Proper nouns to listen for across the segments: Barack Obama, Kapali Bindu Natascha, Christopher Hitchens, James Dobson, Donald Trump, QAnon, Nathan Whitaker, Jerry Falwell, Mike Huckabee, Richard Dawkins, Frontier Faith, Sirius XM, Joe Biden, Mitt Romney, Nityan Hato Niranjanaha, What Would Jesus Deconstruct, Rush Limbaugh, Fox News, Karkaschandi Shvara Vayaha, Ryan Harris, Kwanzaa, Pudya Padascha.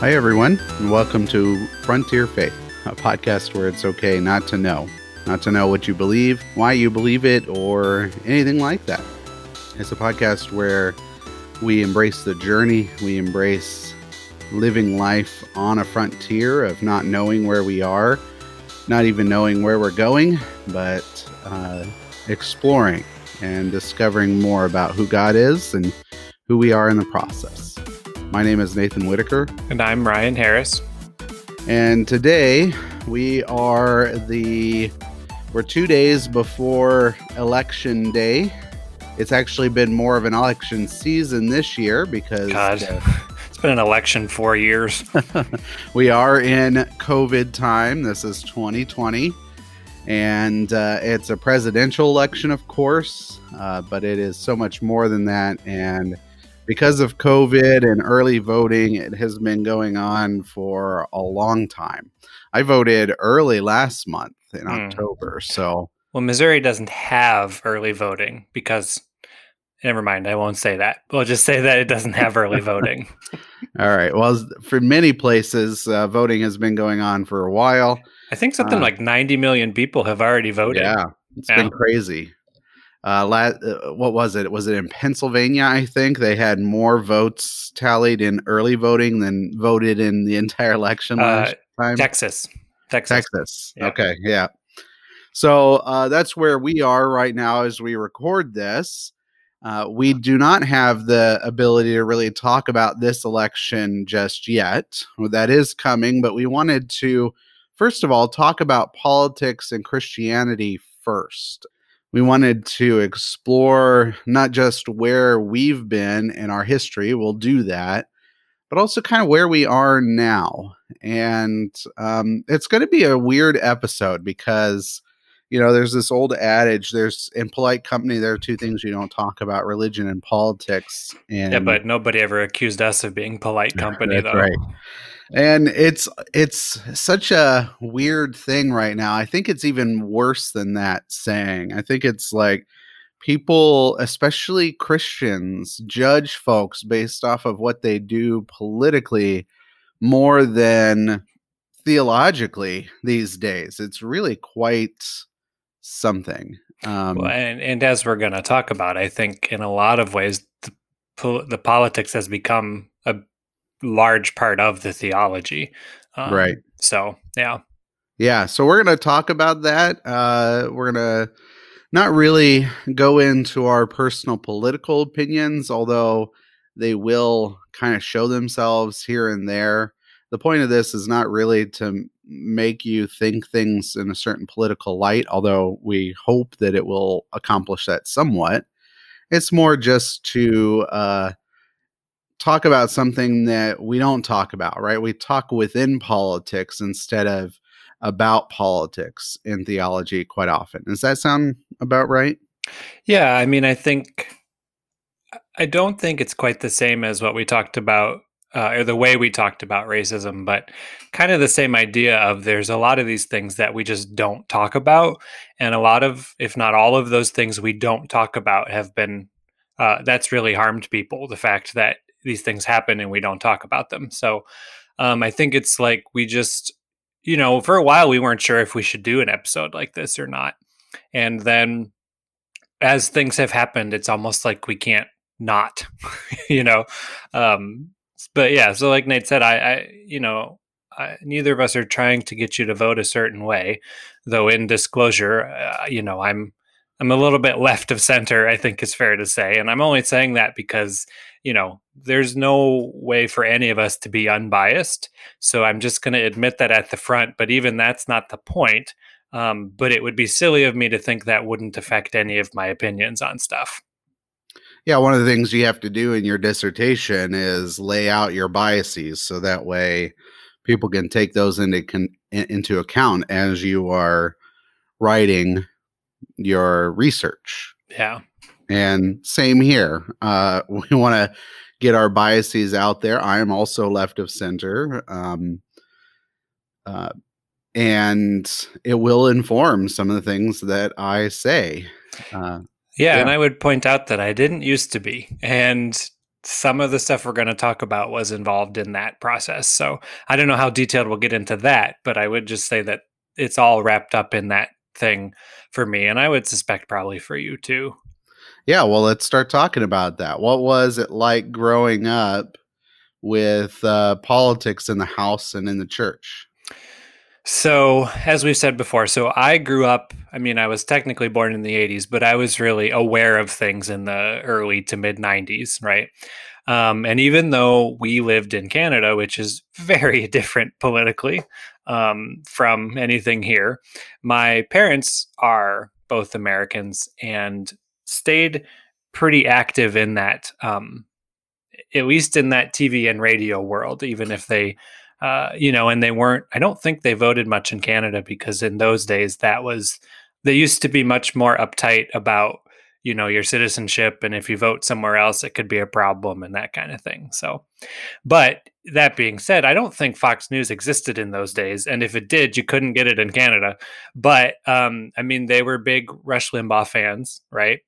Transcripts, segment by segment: Hi, everyone, and welcome to Frontier Faith, a podcast where it's okay not to know. Not to know what you believe, why you believe it, or anything like that. It's a podcast where we embrace the journey, we embrace living life on a frontier of not knowing where we are, not even knowing where we're going, but exploring and discovering more about who God is and who we are in the process. My name is Nathan Whitaker. And I'm Ryan Harris. And today we are we're 2 days before Election Day. It's actually been more of an election season this year because... God, it's been an election 4 years. We are in COVID time. This is 2020. And it's a presidential election, of course, but it is so much more than that. And because of COVID and early voting, it has been going on for a long time. I voted early last month in October, so... Well, Missouri doesn't have early voting because... Never mind, I won't say that. We'll just say that it doesn't have early voting. All right. Well, for many places, voting has been going on for a while. I think something like 90 million people have already voted. Yeah, it's been crazy. What was it? Was it in Pennsylvania? I think they had more votes tallied in early voting than voted in the entire election last time. Texas. Yeah. Okay. Yeah. So that's where we are right now as we record this. We do not have the ability to really talk about this election just yet. Well, that is coming, but we wanted to, first of all, talk about politics and Christianity first. We wanted to explore not just where we've been in our history, we'll do that, but also kind of where we are now. And it's going to be a weird episode because, you know, there's this old adage, in polite company, there are two things you don't talk about, religion and politics. And yeah, but nobody ever accused us of being polite company, though. Right. And it's such a weird thing right now. I think it's even worse than that saying. I think it's like people, especially Christians, judge folks based off of what they do politically more than theologically these days. It's really quite something. Well, and as we're going to talk about, I think in a lot of ways, the politics has become a large part of the theology. Right. So, yeah. Yeah. So we're going to talk about that. We're going to not really go into our personal political opinions, although they will kind of show themselves here and there. The point of this is not really to make you think things in a certain political light, although we hope that it will accomplish that somewhat. It's more just to talk about something that we don't talk about, right? We talk within politics instead of about politics in theology quite often. Does that sound about right? Yeah. I mean, I don't think it's quite the same as what we talked about or the way we talked about racism, but kind of the same idea of there's a lot of these things that we just don't talk about. And a lot of, if not all of those things we don't talk about have been, that's really harmed people. The fact that these things happen and we don't talk about them. So I think it's like we just, you know, for a while we weren't sure if we should do an episode like this or not. And then as things have happened, it's almost like we can't not, you know. But yeah, so like Nate said, I neither of us are trying to get you to vote a certain way, though in disclosure, I'm a little bit left of center, I think it's fair to say. And I'm only saying that because, you know, there's no way for any of us to be unbiased. So I'm just going to admit that at the front. But even that's not the point. But it would be silly of me to think that wouldn't affect any of my opinions on stuff. Yeah, one of the things you have to do in your dissertation is lay out your biases. So that way people can take those into account as you are writing your research. Yeah. And same here. We want to get our biases out there. I am also left of center. And it will inform some of the things that I say. And I would point out that I didn't used to be. And some of the stuff we're going to talk about was involved in that process. So I don't know how detailed we'll get into that, but I would just say that it's all wrapped up in that thing for me. And I would suspect probably for you too. Yeah. Well, let's start talking about that. What was it like growing up with politics in the house and in the church? So as we've said before, so I grew up, I mean, I was technically born in the 80s, but I was really aware of things in the early to mid 90s, right? And even though we lived in Canada, which is very different politically from anything here, my parents are both Americans and stayed pretty active in that, at least in that TV and radio world, even if they... and they weren't, I don't think they voted much in Canada because in those days they used to be much more uptight about, you know, your citizenship. And if you vote somewhere else, it could be a problem and that kind of thing. So, but that being said, I don't think Fox News existed in those days. And if it did, you couldn't get it in Canada. But, they were big Rush Limbaugh fans, right?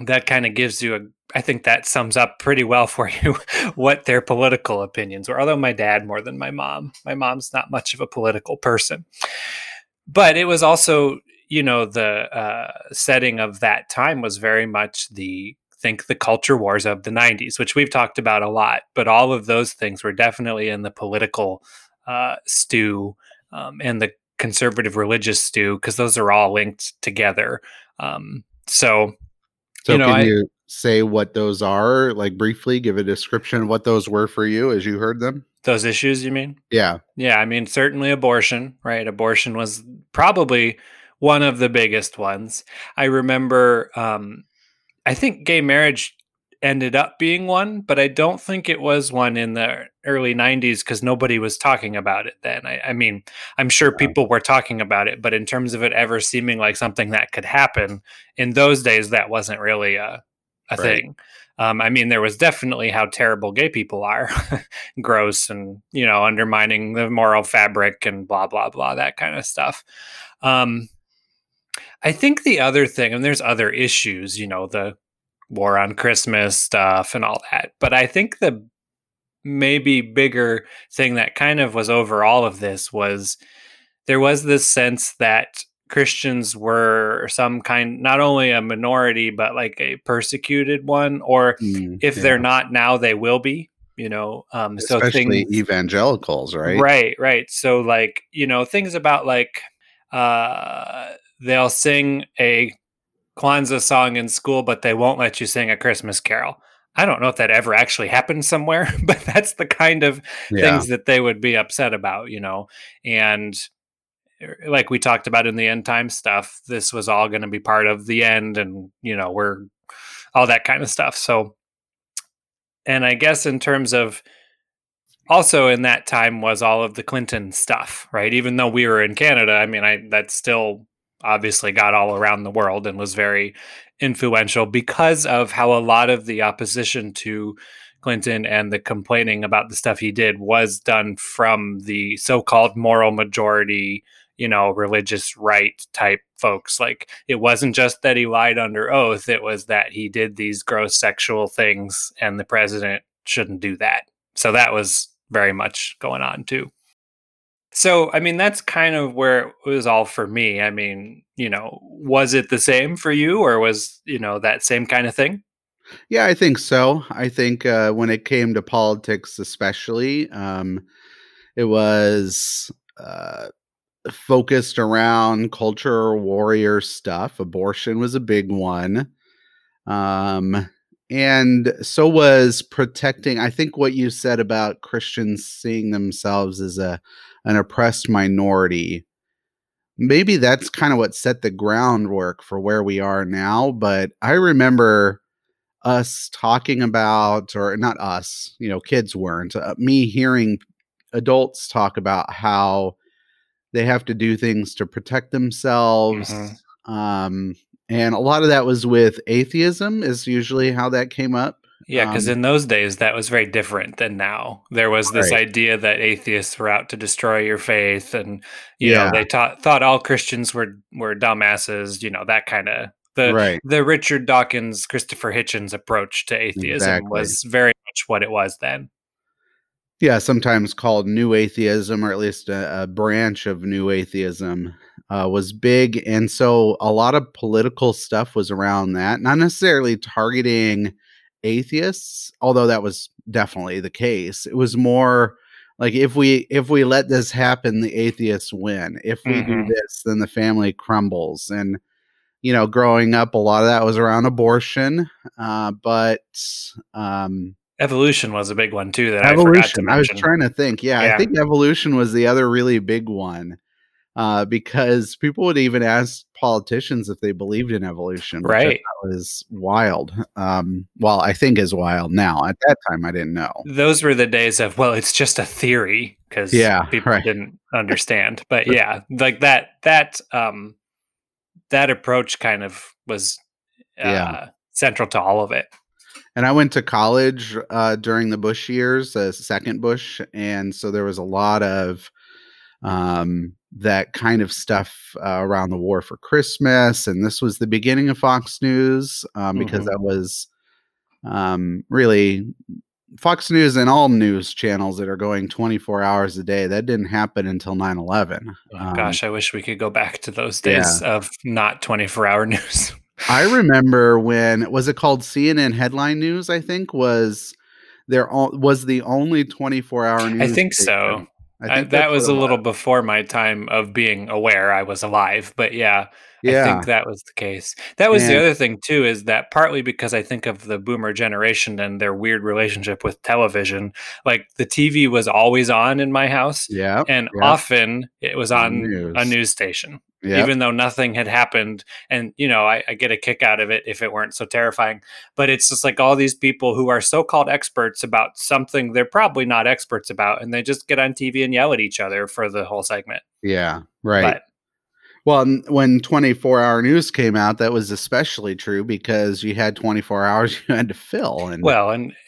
That kind of gives you I think that sums up pretty well for you what their political opinions were, although my dad more than my mom. My mom's not much of a political person. But it was also, you know, the setting of that time was very much the culture wars of the 90s, which we've talked about a lot. But all of those things were definitely in the political stew and the conservative religious stew, because those are all linked together. So can you say what those are, like briefly give a description of what those were for you as you heard them? Those issues, you mean? Yeah. Yeah. I mean, certainly abortion, right? Abortion was probably one of the biggest ones. I remember, I think gay marriage ended up being one, but I don't think it was one in the early 90s because nobody was talking about it then. I mean, I'm sure people were talking about it, but in terms of it ever seeming like something that could happen in those days, that wasn't really a thing. There was definitely how terrible gay people are, gross and, you know, undermining the moral fabric and blah, blah, blah, that kind of stuff. I think the other thing, and there's other issues, you know, the war on Christmas stuff and all that. But I think the maybe bigger thing that kind of was over all of this was there was this sense that Christians were some kind, not only a minority, but like a persecuted one, or if they're not now, they will be, you know. Especially things, evangelicals, right? Right. So like, you know, things about like they'll sing a Kwanzaa song in school, but they won't let you sing a Christmas carol. I don't know if that ever actually happened somewhere, but that's the kind of things that they would be upset about, you know. And like we talked about in the end time stuff, this was all going to be part of the end and, you know, we're all that kind of stuff. So, and I guess in terms of also in that time was all of the Clinton stuff, right? Even though we were in Canada, I mean, that's still obviously got all around the world and was very influential because of how a lot of the opposition to Clinton and the complaining about the stuff he did was done from the so-called moral majority, you know, religious right type folks. Like it wasn't just that he lied under oath. It was that he did these gross sexual things and the president shouldn't do that. So that was very much going on too. So, I mean, that's kind of where it was all for me. I mean, you know, was it the same for you or was, you know, that same kind of thing? Yeah, I think so. I think when it came to politics, especially, it was focused around culture warrior stuff. Abortion was a big one. And so was protecting. I think what you said about Christians seeing themselves as an oppressed minority. Maybe that's kind of what set the groundwork for where we are now. But I remember us talking about, or not us, you know, kids weren't, me hearing adults talk about how they have to do things to protect themselves. Mm-hmm. And a lot of that was with atheism is usually how that came up. Yeah, because in those days, that was very different than now. There was this idea that atheists were out to destroy your faith. And, you know, they thought all Christians were dumbasses, you know, that kind of. The Richard Dawkins, Christopher Hitchens approach to atheism was very much what it was then. Yeah, sometimes called New Atheism, or at least a branch of New Atheism, was big. And so a lot of political stuff was around that, not necessarily targeting atheists, although that was definitely the case. It was more like, if we let this happen, the atheists win. If we do this, then the family crumbles. And, you know, growing up, a lot of that was around abortion, but evolution was a big one too. That evolution, I forgot to mention. I was trying to think. Yeah, I think evolution was the other really big one, because people would even ask politicians if they believed in evolution. Right, that was wild. Well, I think is wild now. At that time, I didn't know. Those were the days of, well, it's just a theory, because people didn't understand. But yeah, like that approach kind of was central to all of it. And I went to college during the Bush years, the second Bush. And so there was a lot of that kind of stuff around the War for Christmas. And this was the beginning of Fox News, because that was really Fox News and all news channels that are going 24 hours a day. That didn't happen until 9/11. Oh, gosh, I wish we could go back to those days of not 24-hour news. I remember when, was it called CNN Headline News, I think, was the only 24-hour news. I think so. I think that was a little before my time of being aware I was alive. But yeah, I think that was the case. That was the other thing, too, is that partly because I think of the boomer generation and their weird relationship with television, like the TV was always on in my house. Yeah. And often it was on a news station. Yep. Even though nothing had happened. And, you know, I get a kick out of it if it weren't so terrifying. But it's just like all these people who are so-called experts about something they're probably not experts about. And they just get on TV and yell at each other for the whole segment. Yeah, right. But, well, when 24-hour news came out, that was especially true because you had 24 hours you had to fill. And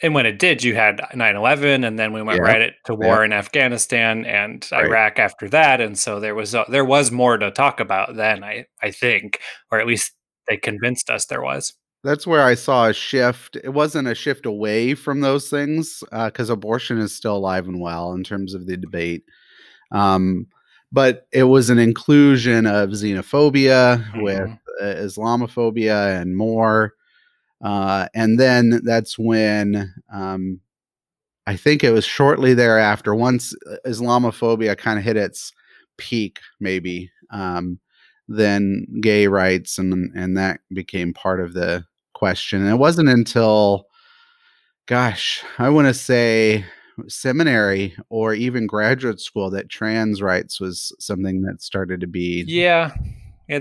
and when it did, you had 9/11, and then we went right to war in Afghanistan and Iraq after that. And so there was more to talk about then, I think, or at least they convinced us there was. That's where I saw a shift. It wasn't a shift away from those things, because abortion is still alive and well in terms of the debate. But it was an inclusion of xenophobia with Islamophobia and more. And then that's when I think it was shortly thereafter, once Islamophobia kind of hit its peak, maybe, then gay rights and that became part of the question. And it wasn't until, gosh, I want to say seminary or even graduate school that trans rights was something that started to be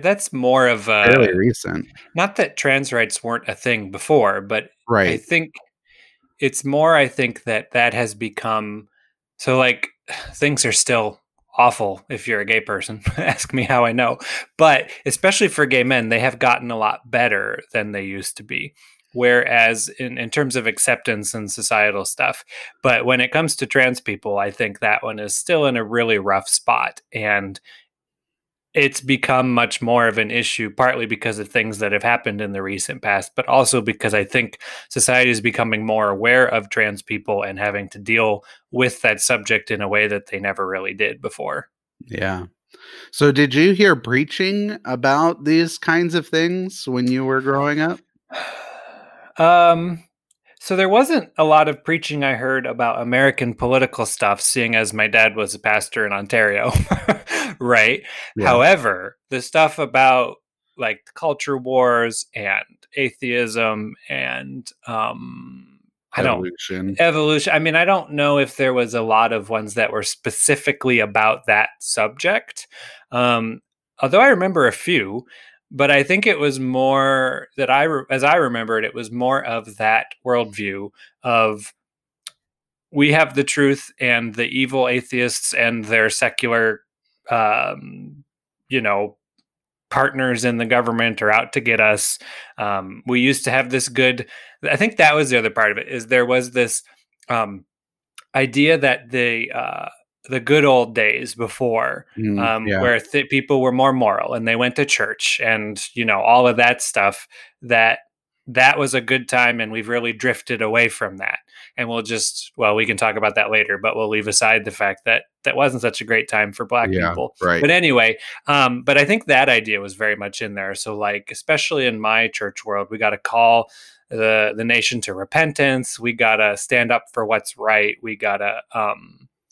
that's more of a fairly recent. Not that trans rights weren't a thing before, but I think it's more, I think that has become so, like, things are still awful if you're a gay person. Ask me how I know. But especially for gay men, they have gotten a lot better than they used to be. Whereas in terms of acceptance and societal stuff. But when it comes to trans people, I think that one is still in a really rough spot. And it's become much more of an issue, partly because of things that have happened in the recent past, but also because I think society is becoming more aware of trans people and having to deal with that subject in a way that they never really did before. Yeah. So did you hear preaching about these kinds of things when you were growing up? So there wasn't a lot of preaching I heard about American political stuff, seeing as my dad was a pastor in Ontario, right? Yeah. However, the stuff about like culture wars and atheism and evolution. I mean, I don't know if there was a lot of ones that were specifically about that subject. Although I remember a few. But I think it was more that as I remembered, it was more of that worldview of we have the truth and the evil atheists and their secular, partners in the government are out to get us. We used to have this good. I think that was the other part of it, is there was this idea that the good old days before, where people were more moral and they went to church and, all of that stuff, that that was a good time and we've really drifted away from that. And we'll just, well, we can talk about that later, but we'll leave aside the fact that that wasn't such a great time for Black people. Right. But anyway, but I think that idea was very much in there. So like, especially in my church world, we got to call the nation to repentance. We got to stand up for what's right. We got to,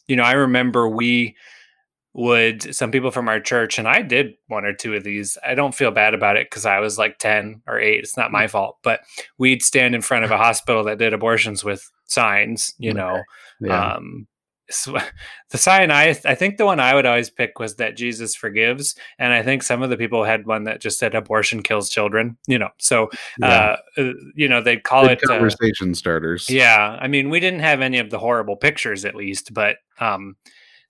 you know, I remember we would, some people from our church, and I did one or two of these. I don't feel bad about it because I was like 10 or 8. It's not my fault. But we'd stand in front of a hospital that did abortions with signs, you know. Yeah. So the sign, I think the one I would always pick was that Jesus forgives. And I think some of the people had one that just said abortion kills children, you know. So, you know, they'd call it conversation starters. Yeah. I mean, we didn't have any of the horrible pictures at least, but,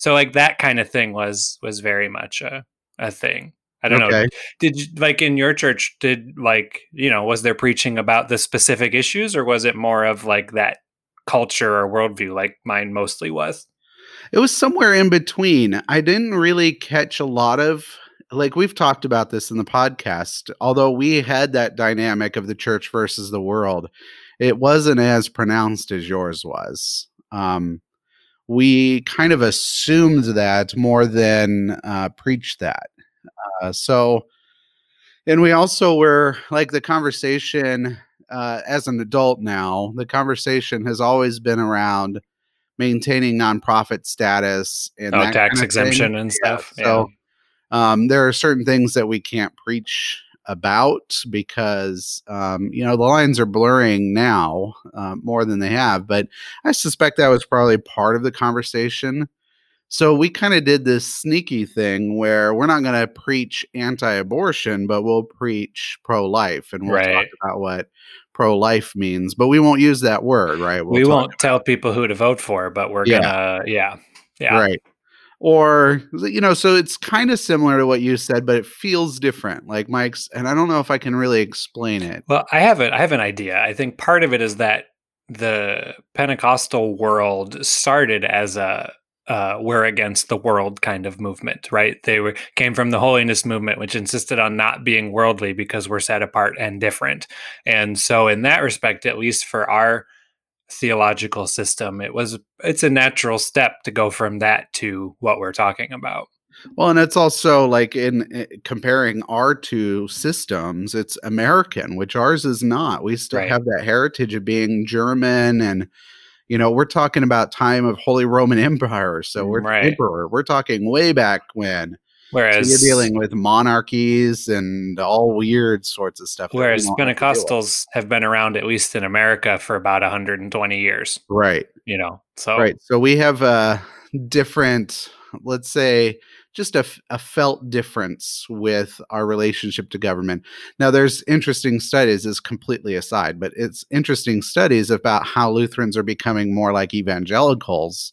so like that kind of thing was very much a thing. I don't know. Did like in your church, did like, you know, was there preaching about the specific issues or was it more of like that culture or worldview like mine mostly was? It was somewhere in between. I didn't really catch a lot of, like we've talked about this in the podcast, although we had that dynamic of the church versus the world, it wasn't as pronounced as yours was. We kind of assumed that more than preached that. So, and we also were like the conversation as an adult now, the conversation has always been around maintaining nonprofit status and that tax kind of exemption thing. And stuff. Yeah. So there are certain things that we can't preach about because, you know, the lines are blurring now more than they have, but I suspect that was probably part of the conversation. So we kind of did this sneaky thing where we're not going to preach anti-abortion, but we'll preach pro-life and we'll talk about what pro-life means, but we won't use that word, right? We won't tell people who to vote for, but we're going to, Right. Or, you know, so it's kind of similar to what you said, but it feels different. Like Mike's, and I don't know if I can really explain it. Well, I have an idea. I think part of it is that the Pentecostal world started as a we're against the world kind of movement, right? They came from the holiness movement, which insisted on not being worldly because we're set apart and different. And so in that respect, at least for our theological system, it's a natural step to go from that to what we're talking about. Well, and it's also like in comparing our two systems, it's American, which ours is not. We still have that heritage of being German, and you know, we're talking about time of Holy Roman Empire, so we're emperor. We're talking way back when. Whereas so you're dealing with monarchies and all weird sorts of stuff. Whereas Pentecostals have been around, at least in America, for about 120 years. Right. You know, so. Right. So we have a different, let's say, just a felt difference with our relationship to government. Now, there's interesting studies, is completely aside, but it's interesting studies about how Lutherans are becoming more like evangelicals.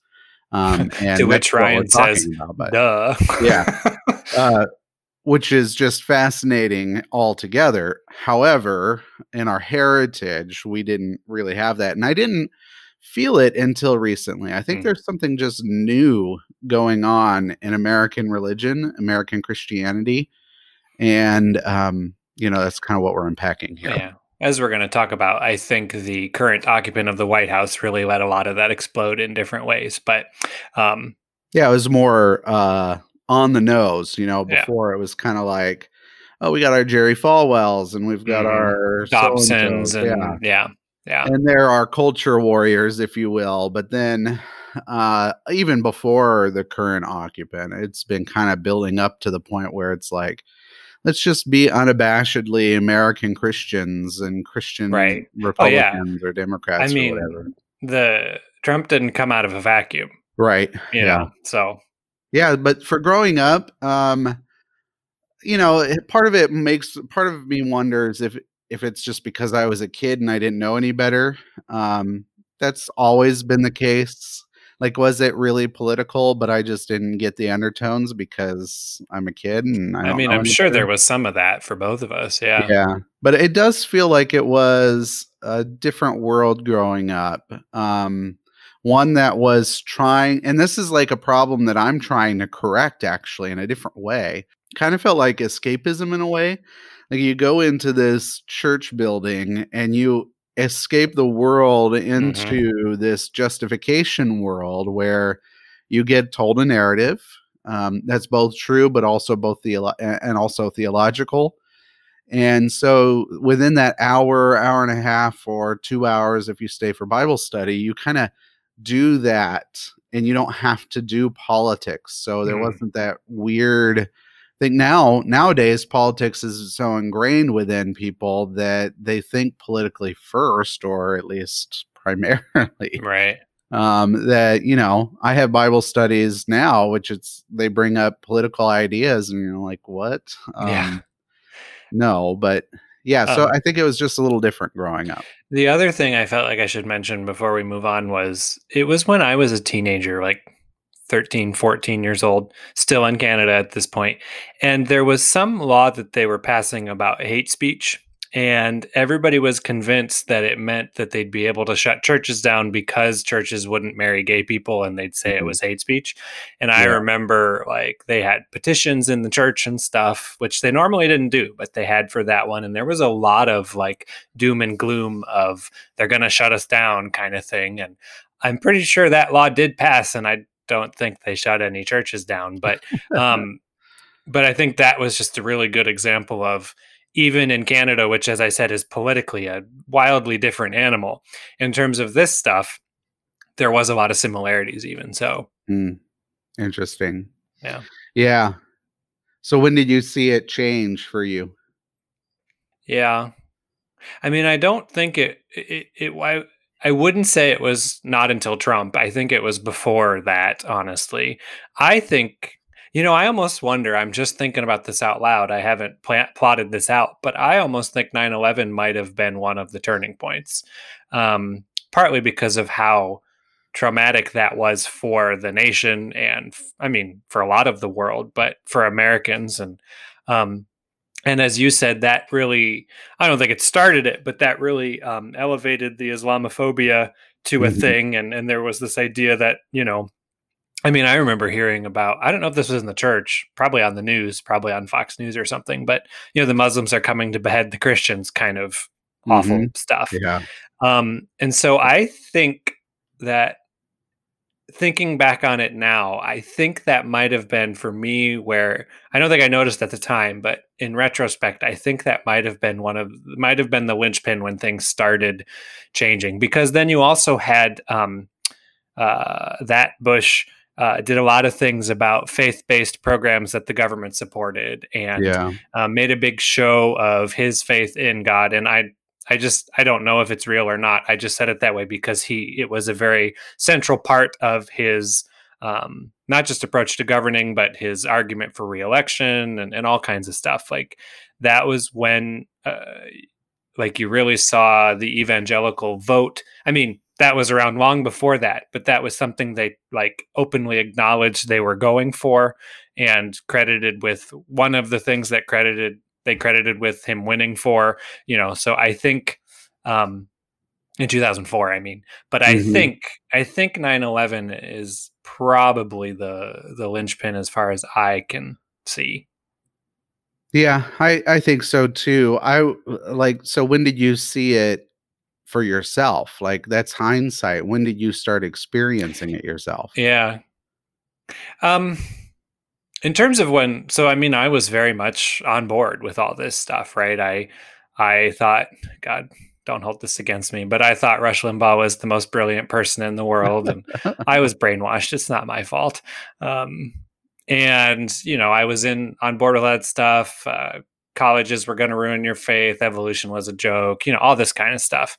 And to which Ryan says, about, duh. Yeah. Which is just fascinating altogether. However, in our heritage, we didn't really have that. And I didn't feel it until recently. I think there's something just new going on in American religion, American Christianity. And, you know, that's kind of what we're unpacking here. Yeah. As we're going to talk about, I think the current occupant of the White House really let a lot of that explode in different ways. But yeah, it was more on the nose, you know, before it was kind of like, oh, we got our Jerry Falwells and we've got our Dobsons. And, yeah. And there are culture warriors, if you will. But then even before the current occupant, it's been kind of building up to the point where it's like, let's just be unabashedly American Christians and Christian Republicans or Democrats. I mean, or whatever. The Trump didn't come out of a vacuum. Right. You know, so. Yeah. But for growing up, you know, part of me wonders if it's just because I was a kid and I didn't know any better. That's always been the case. Like, was it really political? But I just didn't get the undertones because I'm a kid. And I'm sure there was some of that for both of us. Yeah. Yeah. But it does feel like it was a different world growing up. One that was trying, and this is like a problem that I'm trying to correct actually in a different way. kind of felt like escapism in a way. Like you go into this church building and you escape the world into this justification world where you get told a narrative that's both true, but also both theological. And so within that hour, hour and a half, or 2 hours, if you stay for Bible study, you kind of do that and you don't have to do politics. So there wasn't that weird thing. Nowadays, politics is so ingrained within people that they think politically first, or at least primarily. Right. That, you know, I have Bible studies now, which they bring up political ideas and you're like, what? No, but yeah, so I think it was just a little different growing up. The other thing I felt like I should mention before we move on was it was when I was a teenager, like 13, 14 years old, still in Canada at this point. And there was some law that they were passing about hate speech. And everybody was convinced that it meant that they'd be able to shut churches down because churches wouldn't marry gay people, and they'd say it was hate speech. And I remember, like, they had petitions in the church and stuff, which they normally didn't do, but they had for that one. And there was a lot of, like, doom and gloom of they're going to shut us down kind of thing. And I'm pretty sure that law did pass, and I don't think they shut any churches down. But, but I think that was just a really good example of, even in Canada, which, as I said, is politically a wildly different animal, in terms of this stuff, there was a lot of similarities even so. Interesting. Yeah. Yeah. So when did you see it change for you? Yeah. I mean, I don't think I wouldn't say it was not until Trump. I think it was before that, honestly. I think... You know, I almost wonder, I'm just thinking about this out loud. I haven't plotted this out, but I almost think 9/11 might have been one of the turning points, partly because of how traumatic that was for the nation and, I mean, for a lot of the world, but for Americans. And as you said, that really, I don't think it started it, but that really elevated the Islamophobia to a thing. And there was this idea that, you know, I mean, I remember hearing about, I don't know if this was in the church, probably on the news, probably on Fox News or something, but, you know, the Muslims are coming to behead the Christians kind of awful stuff. Yeah. And so I think that thinking back on it now, I think that might have been for me where I don't think I noticed at the time, but in retrospect, I think that might have been the linchpin when things started changing, because then you also had that Bush did a lot of things about faith-based programs that the government supported, and made a big show of his faith in God. And I don't know if it's real or not. I just said it that way because it was a very central part of his, not just approach to governing, but his argument for re-election and all kinds of stuff. Like that was when, like you really saw the evangelical vote. I mean, that was around long before that, but that was something they like openly acknowledged they were going for, and credited with one of the things that credited with him winning for, you know. So I think in 2004, I mean, but I think 9/11 is probably the linchpin as far as I can see. Yeah, I think so too. So when did you see it for yourself? Like, that's hindsight. When did you start experiencing it yourself? Yeah. In terms of when, so, I mean, I was very much on board with all this stuff, right? I thought, God, don't hold this against me, but I thought Rush Limbaugh was the most brilliant person in the world. And I was brainwashed. It's not my fault. And you know, I was on board with that stuff. Colleges were going to ruin your faith. Evolution was a joke, you know, all this kind of stuff.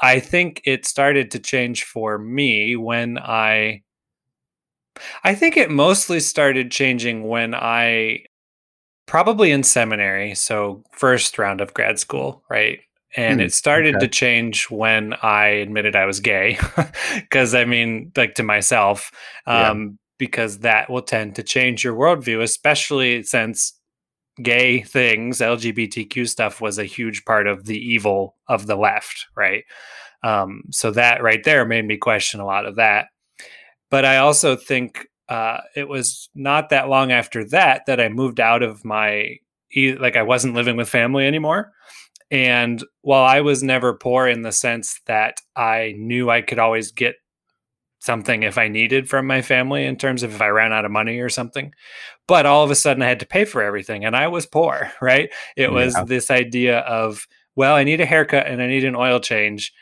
I think it started to change for me when I think it mostly started changing when I probably in seminary. So first round of grad school, right? And it started to change when I admitted I was gay. 'Cause I mean, like to myself, because that will tend to change your worldview, especially since gay things, LGBTQ stuff was a huge part of the evil of the left, right? So that right there made me question a lot of that. But I also think it was not that long after that that I moved out of my, like I wasn't living with family anymore. And while I was never poor in the sense that I knew I could always get something if I needed from my family in terms of if I ran out of money or something, but all of a sudden I had to pay for everything and I was poor, right? It was this idea of, well, I need a haircut and I need an oil change.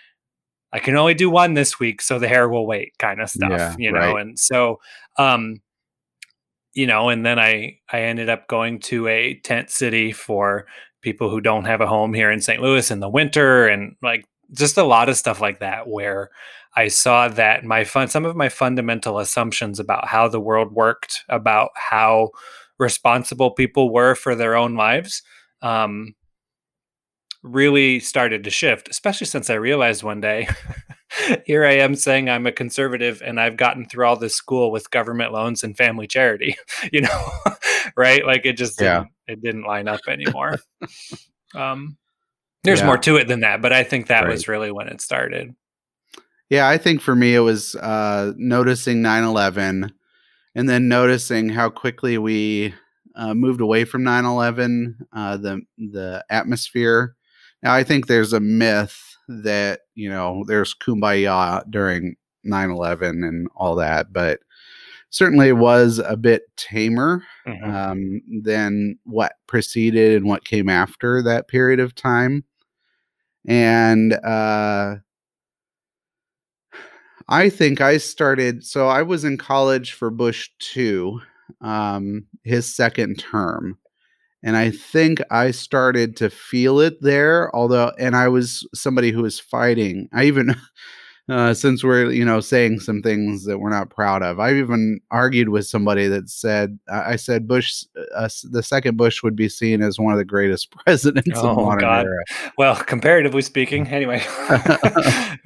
I can only do one this week, so the hair will wait kind of stuff, you know? Right. And so, you know, and then I ended up going to a tent city for people who don't have a home here in St. Louis in the winter, and like just a lot of stuff like that, where I saw that my some of my fundamental assumptions about how the world worked, about how responsible people were for their own lives, really started to shift, especially since I realized one day, here I am saying I'm a conservative and I've gotten through all this school with government loans and family charity, you know, right? Like it just, it didn't line up anymore. There's more to it than that, but I think that was really when it started. Yeah. I think for me, it was noticing 9/11 and then noticing how quickly we moved away from 9/11, the atmosphere. Now, I think there's a myth that, you know, there's kumbaya during 9/11 and all that, but certainly was a bit tamer than what preceded and what came after that period of time. And I think I started, so I was in college for Bush 2, his second term. And I think I started to feel it there, although, and I was somebody who was fighting. I even, since we're, you know, saying some things that we're not proud of, I even argued with somebody that said, I said, Bush, the second Bush would be seen as one of the greatest presidents of modern era. Well, comparatively speaking, anyway. But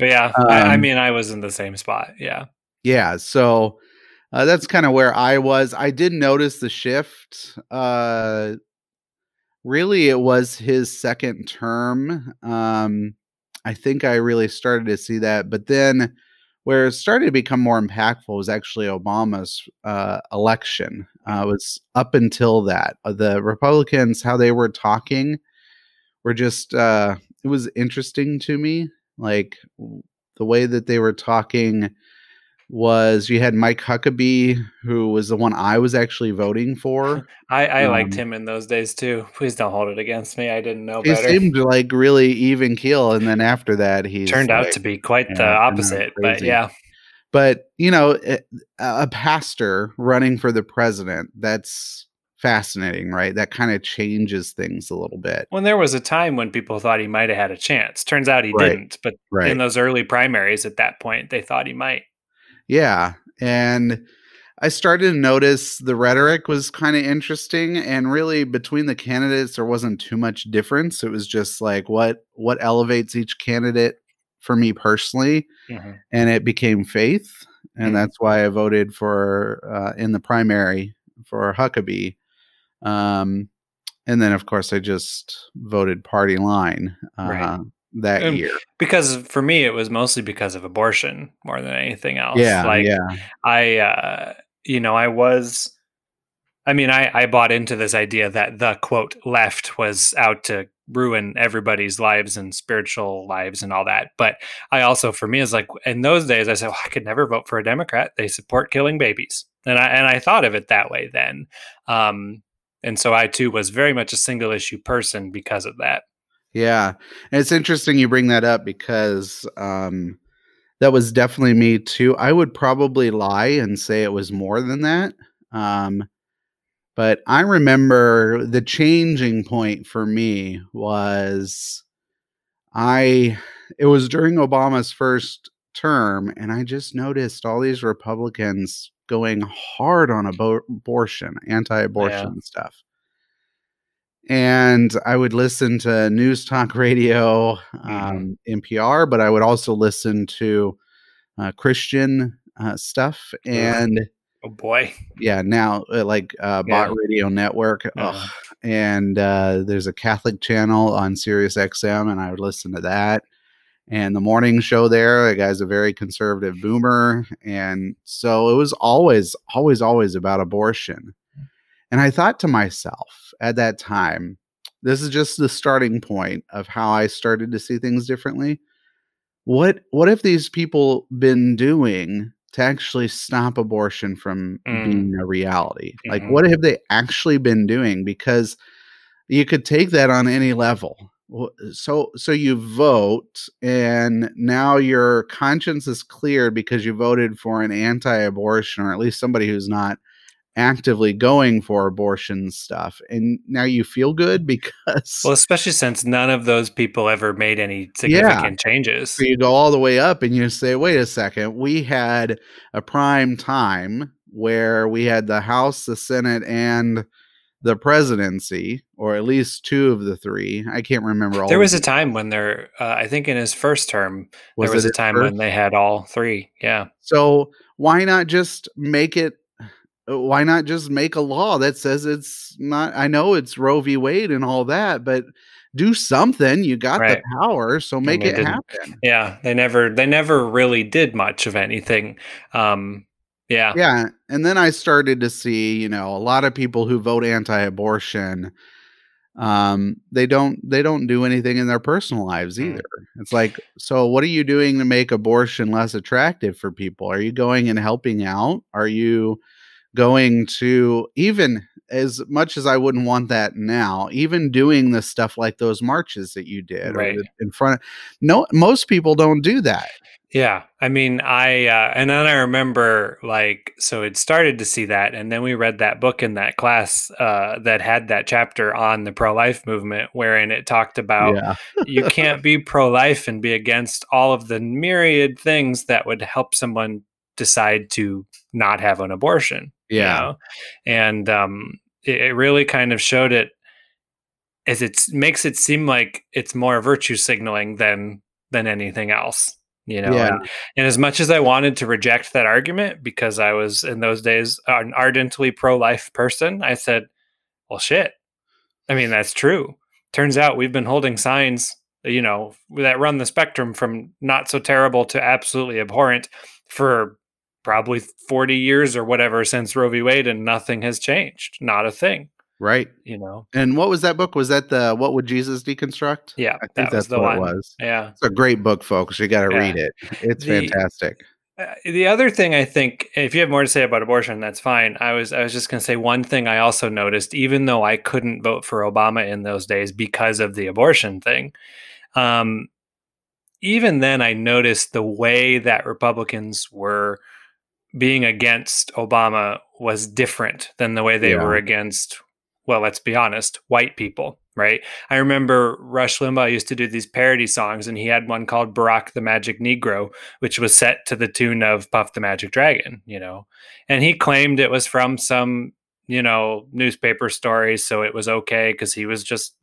yeah, I mean, I was in the same spot. Yeah. Yeah. So that's kind of where I was. I did notice the shift, really, it was his second term. I think I really started to see that. But then where it started to become more impactful was actually Obama's election. It was up until that. The Republicans, how they were talking, were just, it was interesting to me. Like the way that they were talking was, you had Mike Huckabee, who was the one I was actually voting for. I liked him in those days too. Please don't hold it against me. I didn't know better. He seemed like really even keel, and then after that, he turned out to be quite the opposite. But yeah, but you know, a pastor running for the president—that's fascinating, right? That kind of changes things a little bit. When there was a time when people thought he might have had a chance, turns out he didn't. But in those early primaries, at that point, they thought he might. Yeah. And I started to notice the rhetoric was kind of interesting, and really between the candidates, there wasn't too much difference. It was just like, what elevates each candidate for me personally. And it became faith. And that's why I voted for, in the primary for Huckabee. And then of course I just voted party line, that year, because for me it was mostly because of abortion more than anything else. I bought into this idea that the quote left was out to ruin everybody's lives and spiritual lives and all that, but I also, for me, is like in those days I said, well, I could never vote for a Democrat, they support killing babies, and I thought of it that way then, and so I too was very much a single issue person because of that. Yeah. And it's interesting you bring that up, because that was definitely me too. I would probably lie and say it was more than that. But I remember the changing point for me was it was during Obama's first term, and I just noticed all these Republicans going hard on abortion, anti-abortion stuff. And I would listen to news talk radio, NPR, but I would also listen to Christian stuff. And oh boy, yeah, now like Bot Radio Network, and there's a Catholic channel on Sirius XM, and I would listen to that. and the morning show there. The guy's a very conservative boomer. And so it was always about abortion. And I thought to myself at that time, this is just the starting point of how I started to see things differently. What have these people been doing to actually stop abortion from being a reality? Mm-hmm. Like, what have they actually been doing? Because you could take that on any level. So you vote, and now your conscience is cleared because you voted for an anti-abortion, or at least somebody who's not actively going for abortion stuff. And now you feel good because... Well, especially since none of those people ever made any significant changes. So you go all the way up and you say, wait a second, we had a prime time where we had the House, the Senate, and the presidency, or at least two of the three. I can't remember all. There was a time when there, I think in his first term, there was a time when they had all three. Yeah. So why not just make it? Why not just make a law that says it's not? I know it's Roe v. Wade and all that, but do something. You got the power, so make it happen. Yeah, they never really did much of anything. Yeah. And then I started to see, a lot of people who vote anti-abortion, they don't do anything in their personal lives either. It's like, so what are you doing to make abortion less attractive for people? Are you going and helping out? Are you going to, even as much as I wouldn't want that now, even doing the stuff like those marches that you did in front of, no, most people don't do that. Yeah. I mean, and then I remember, so it started to see that. And then we read that book in that class that had that chapter on the pro-life movement, wherein it talked about you can't be pro-life and be against all of the myriad things that would help someone decide to not have an abortion. Yeah. And it really kind of showed it as it makes it seem like it's more virtue signaling than anything else. And as much as I wanted to reject that argument, because I was in those days an ardently pro-life person, I said, well, shit. I mean, that's true. Turns out we've been holding signs, that run the spectrum from not so terrible to absolutely abhorrent for probably 40 years or whatever since Roe v. Wade, and nothing has changed. Not a thing. Right. And what was that book? Was that the What Would Jesus Deconstruct? Yeah. I think that's what it was. Yeah. It's a great book, folks. You got to read it. It's fantastic. The other thing I think, if you have more to say about abortion, that's fine. I was just going to say one thing I also noticed, even though I couldn't vote for Obama in those days because of the abortion thing. Even then I noticed the way that Republicans were being against Obama was different than the way they were against, well, let's be honest, white people, right? I remember Rush Limbaugh used to do these parody songs, and he had one called Barack the Magic Negro, which was set to the tune of Puff the Magic Dragon, And he claimed it was from some, newspaper story, so it was okay because he was just,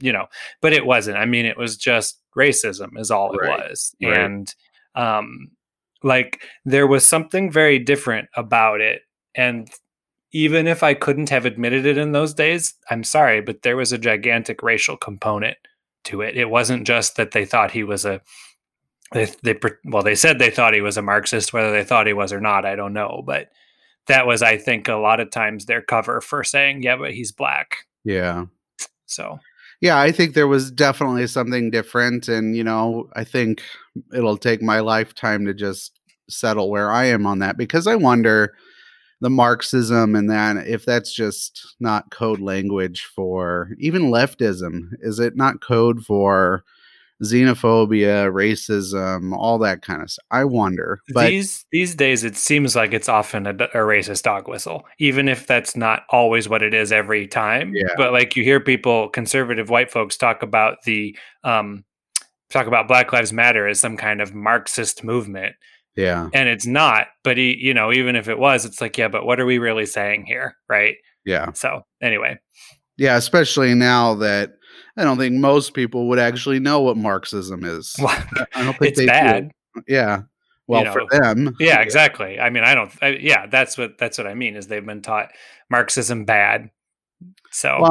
but it wasn't. I mean, it was just racism is all it was. Right. And there was something very different about it. And even if I couldn't have admitted it in those days, I'm sorry, but there was a gigantic racial component to it. It wasn't just that they thought he was they said they thought he was a Marxist, whether they thought he was or not, I don't know. But that was, I think, a lot of times their cover for saying, yeah, but he's black. Yeah. So. Yeah, I think there was definitely something different. And, I think it'll take my lifetime to just settle where I am on that, because I wonder... the Marxism and that, if that's just not code language for even leftism, is it not code for xenophobia, racism, all that kind of stuff? I wonder. But these days, it seems like it's often a racist dog whistle, even if that's not always what it is every time. Yeah. But you hear people, conservative white folks, talk about Black Lives Matter as some kind of Marxist movement. Yeah. And it's not, but even if it was, it's like, yeah, but what are we really saying here? Right. Yeah. So anyway. Yeah. Especially now that I don't think most people would actually know what Marxism is. Well, I don't think it's bad. Do. Yeah. Well, for them. Yeah, exactly. I mean, that's what I mean is they've been taught Marxism bad. So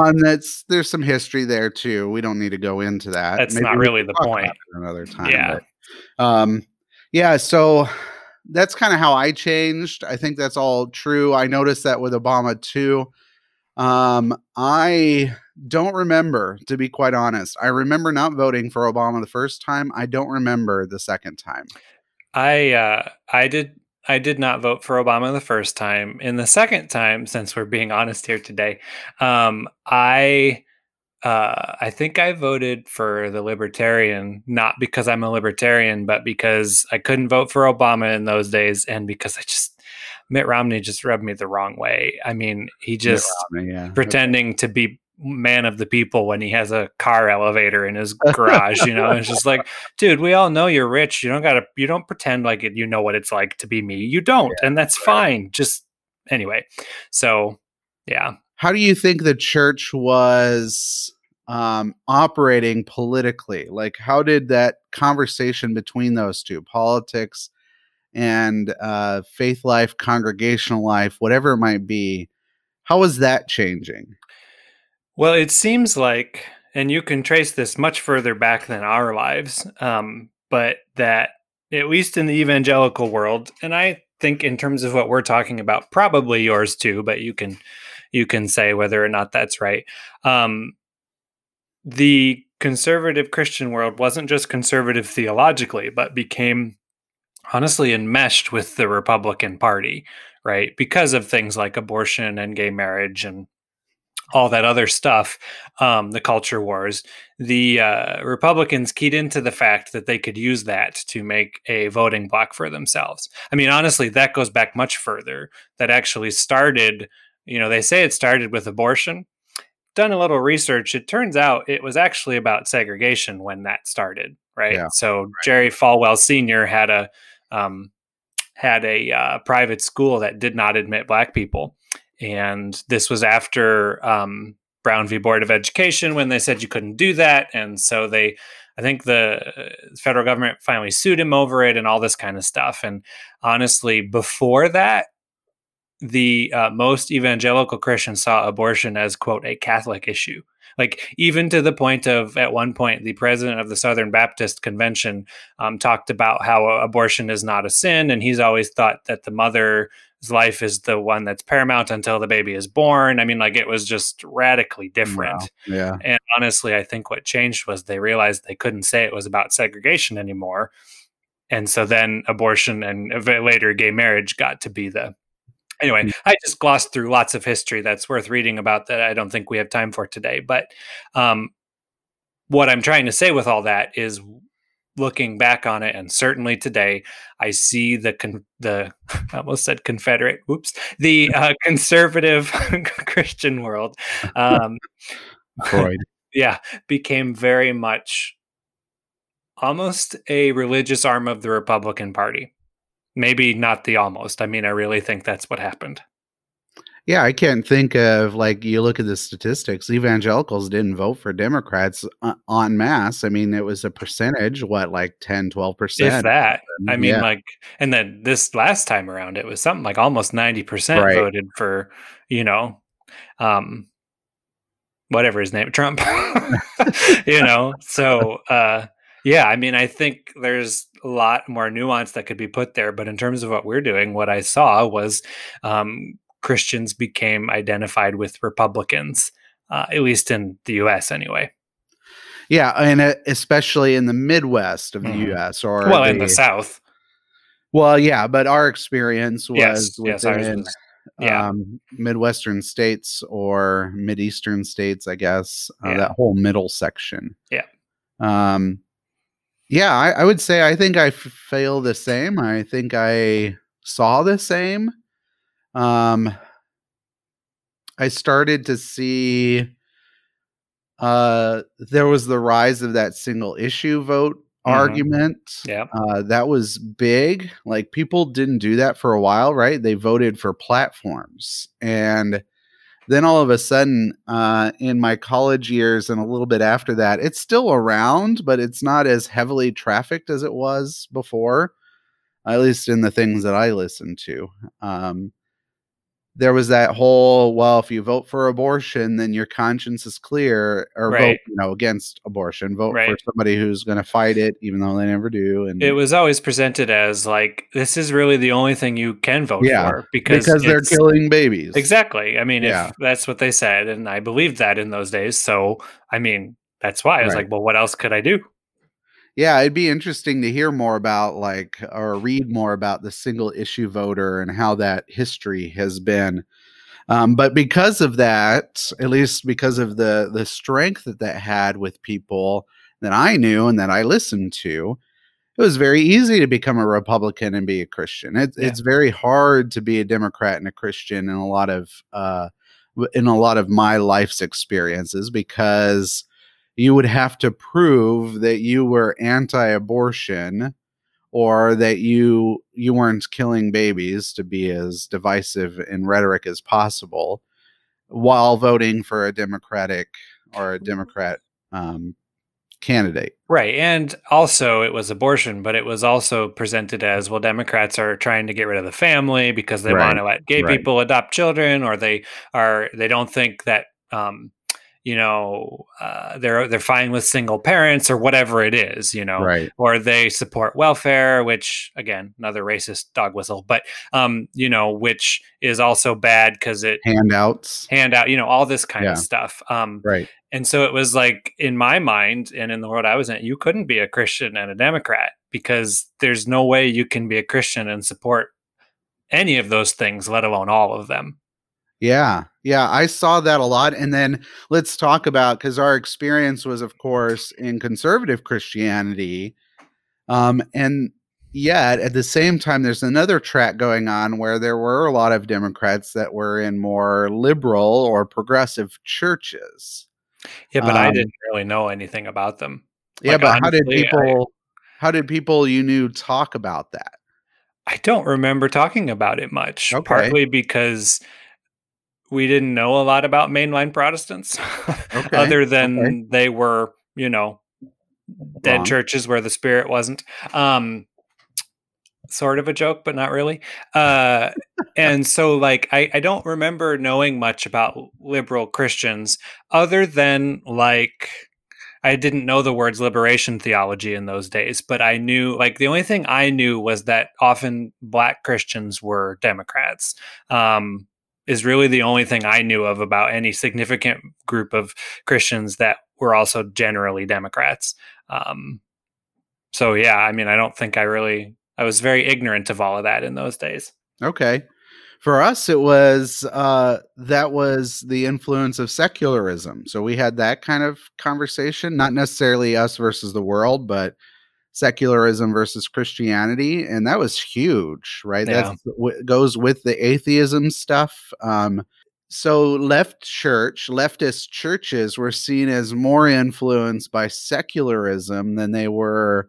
there's some history there too. We don't need to go into that. That's not really the point. Another time. Yeah. But, yeah. So that's kind of how I changed. I think that's all true. I noticed that with Obama too. I don't remember, to be quite honest. I remember not voting for Obama the first time. I don't remember the second time. I did not vote for Obama the first time. In the second time, since we're being honest here today, I think I voted for the Libertarian, not because I'm a Libertarian, but because I couldn't vote for Obama in those days, and because Mitt Romney just rubbed me the wrong way. I mean, he just pretending to be man of the people when he has a car elevator in his garage, you know. It's just like, dude, we all know you're rich. You don't pretend like it, you know what it's like to be me. You don't, and that's fine. Just anyway. So, yeah. How do you think the church was operating politically? Like, how did that conversation between those two, politics and faith life, congregational life, whatever it might be, how is that changing? Well, it seems like, and you can trace this much further back than our lives, but that at least in the evangelical world, and I think in terms of what we're talking about, probably yours too, but you can say whether or not that's right. The conservative Christian world wasn't just conservative theologically, but became honestly enmeshed with the Republican Party, right? Because of things like abortion and gay marriage and all that other stuff, the culture wars, the Republicans keyed into the fact that they could use that to make a voting bloc for themselves. I mean, honestly, that goes back much further. That actually started, you know, they say it started with abortion. Done a little research. It turns out it was actually about segregation when that started, right? Yeah. So Jerry Falwell Sr. had a private school that did not admit black people. And this was after Brown v. Board of Education, when they said you couldn't do that. And so I think the federal government finally sued him over it and all this kind of stuff. And honestly, before that, the most evangelical Christians saw abortion as, quote, a Catholic issue. Like, even to the point of, at one point, the president of the Southern Baptist Convention talked about how abortion is not a sin. And he's always thought that the mother's life is the one that's paramount until the baby is born. I mean, like, it was just radically different. Wow. Yeah. And honestly, I think what changed was they realized they couldn't say it was about segregation anymore. And so then abortion and later gay marriage got to be the... Anyway, I just glossed through lots of history that's worth reading about that I don't think we have time for today. But what I'm trying to say with all that is, looking back on it, and certainly today, I see I almost said Confederate, whoops, the conservative Christian world, became very much almost a religious arm of the Republican Party. Maybe not the almost. I mean, I really think that's what happened. Yeah, I can't think of, like, you look at the statistics, evangelicals didn't vote for Democrats en masse. I mean, it was a percentage, like 10, 12%. If that. I mean, like, and then this last time around, it was something like almost 90% voted for, you know, whatever his name, Trump, you know, so, yeah, I mean, I think there's a lot more nuance that could be put there. But in terms of what we're doing, what I saw was Christians became identified with Republicans, at least in the U.S. anyway. Yeah, and especially in the Midwest of the U.S. or in the South. Well, yeah, but our experience was within Midwestern states or Mideastern states, I guess, that whole middle section. Yeah. Yeah, I would say I think I feel the same. I think I saw the same. I started to see there was the rise of that single issue vote argument. Yeah, that was big. Like, people didn't do that for a while, right? They voted for platforms. And then all of a sudden, in my college years and a little bit after that, it's still around, but it's not as heavily trafficked as it was before, at least in the things that I listened to. there was that whole, well, if you vote for abortion, then your conscience is clear, or vote, you know, against abortion, vote for somebody who's going to fight it, even though they never do. And it was always presented as like, this is really the only thing you can vote for because they're killing babies. Exactly. I mean, if that's what they said, and I believed that in those days. So, I mean, that's why I was like, well, what else could I do? Yeah, it'd be interesting to hear more about, like, or read more about the single issue voter and how that history has been. But because of that, at least because of the strength that that had with people that I knew and that I listened to, it was very easy to become a Republican and be a Christian. It's very hard to be a Democrat and a Christian in a lot of my life's experiences, because you would have to prove that you were anti-abortion or that you weren't killing babies, to be as divisive in rhetoric as possible, while voting for a Democrat candidate. Right. And also it was abortion, but it was also presented as, well, Democrats are trying to get rid of the family because they want to let gay people adopt children, or they don't think that, they're fine with single parents, or whatever it is, or they support welfare, which, again, another racist dog whistle, but, which is also bad because it handouts, all this kind of stuff. And so it was like, in my mind and in the world I was in, you couldn't be a Christian and a Democrat, because there's no way you can be a Christian and support any of those things, let alone all of them. Yeah. Yeah. I saw that a lot. And then let's talk about, because our experience was, of course, in conservative Christianity. And yet at the same time, there's another track going on where there were a lot of Democrats that were in more liberal or progressive churches. Yeah. But I didn't really know anything about them. Yeah. Like, but honestly, how did people you knew talk about that? I don't remember talking about it much, partly because we didn't know a lot about mainline Protestants other than they were, dead churches where the spirit wasn't, sort of a joke, but not really. And so, like, I don't remember knowing much about liberal Christians, other than, like, I didn't know the words liberation theology in those days, but I knew, like, the only thing I knew was that often Black Christians were Democrats. Is really the only thing I knew of about any significant group of Christians that were also generally Democrats. So, yeah, I mean, I don't think I was very ignorant of all of that in those days. Okay. For us, it was, that was the influence of secularism. So we had that kind of conversation, not necessarily us versus the world, but secularism versus Christianity, and that was huge, right? Yeah. That goes with the atheism stuff. So leftist churches were seen as more influenced by secularism than they were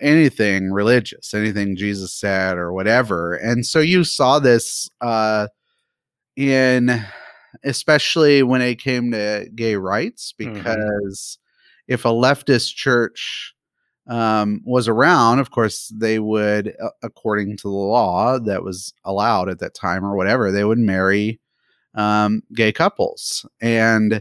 anything religious, anything Jesus said or whatever. And so you saw this in, especially when it came to gay rights, because if a leftist church was around, of course, they would, according to the law that was allowed at that time or whatever, they would marry gay couples. And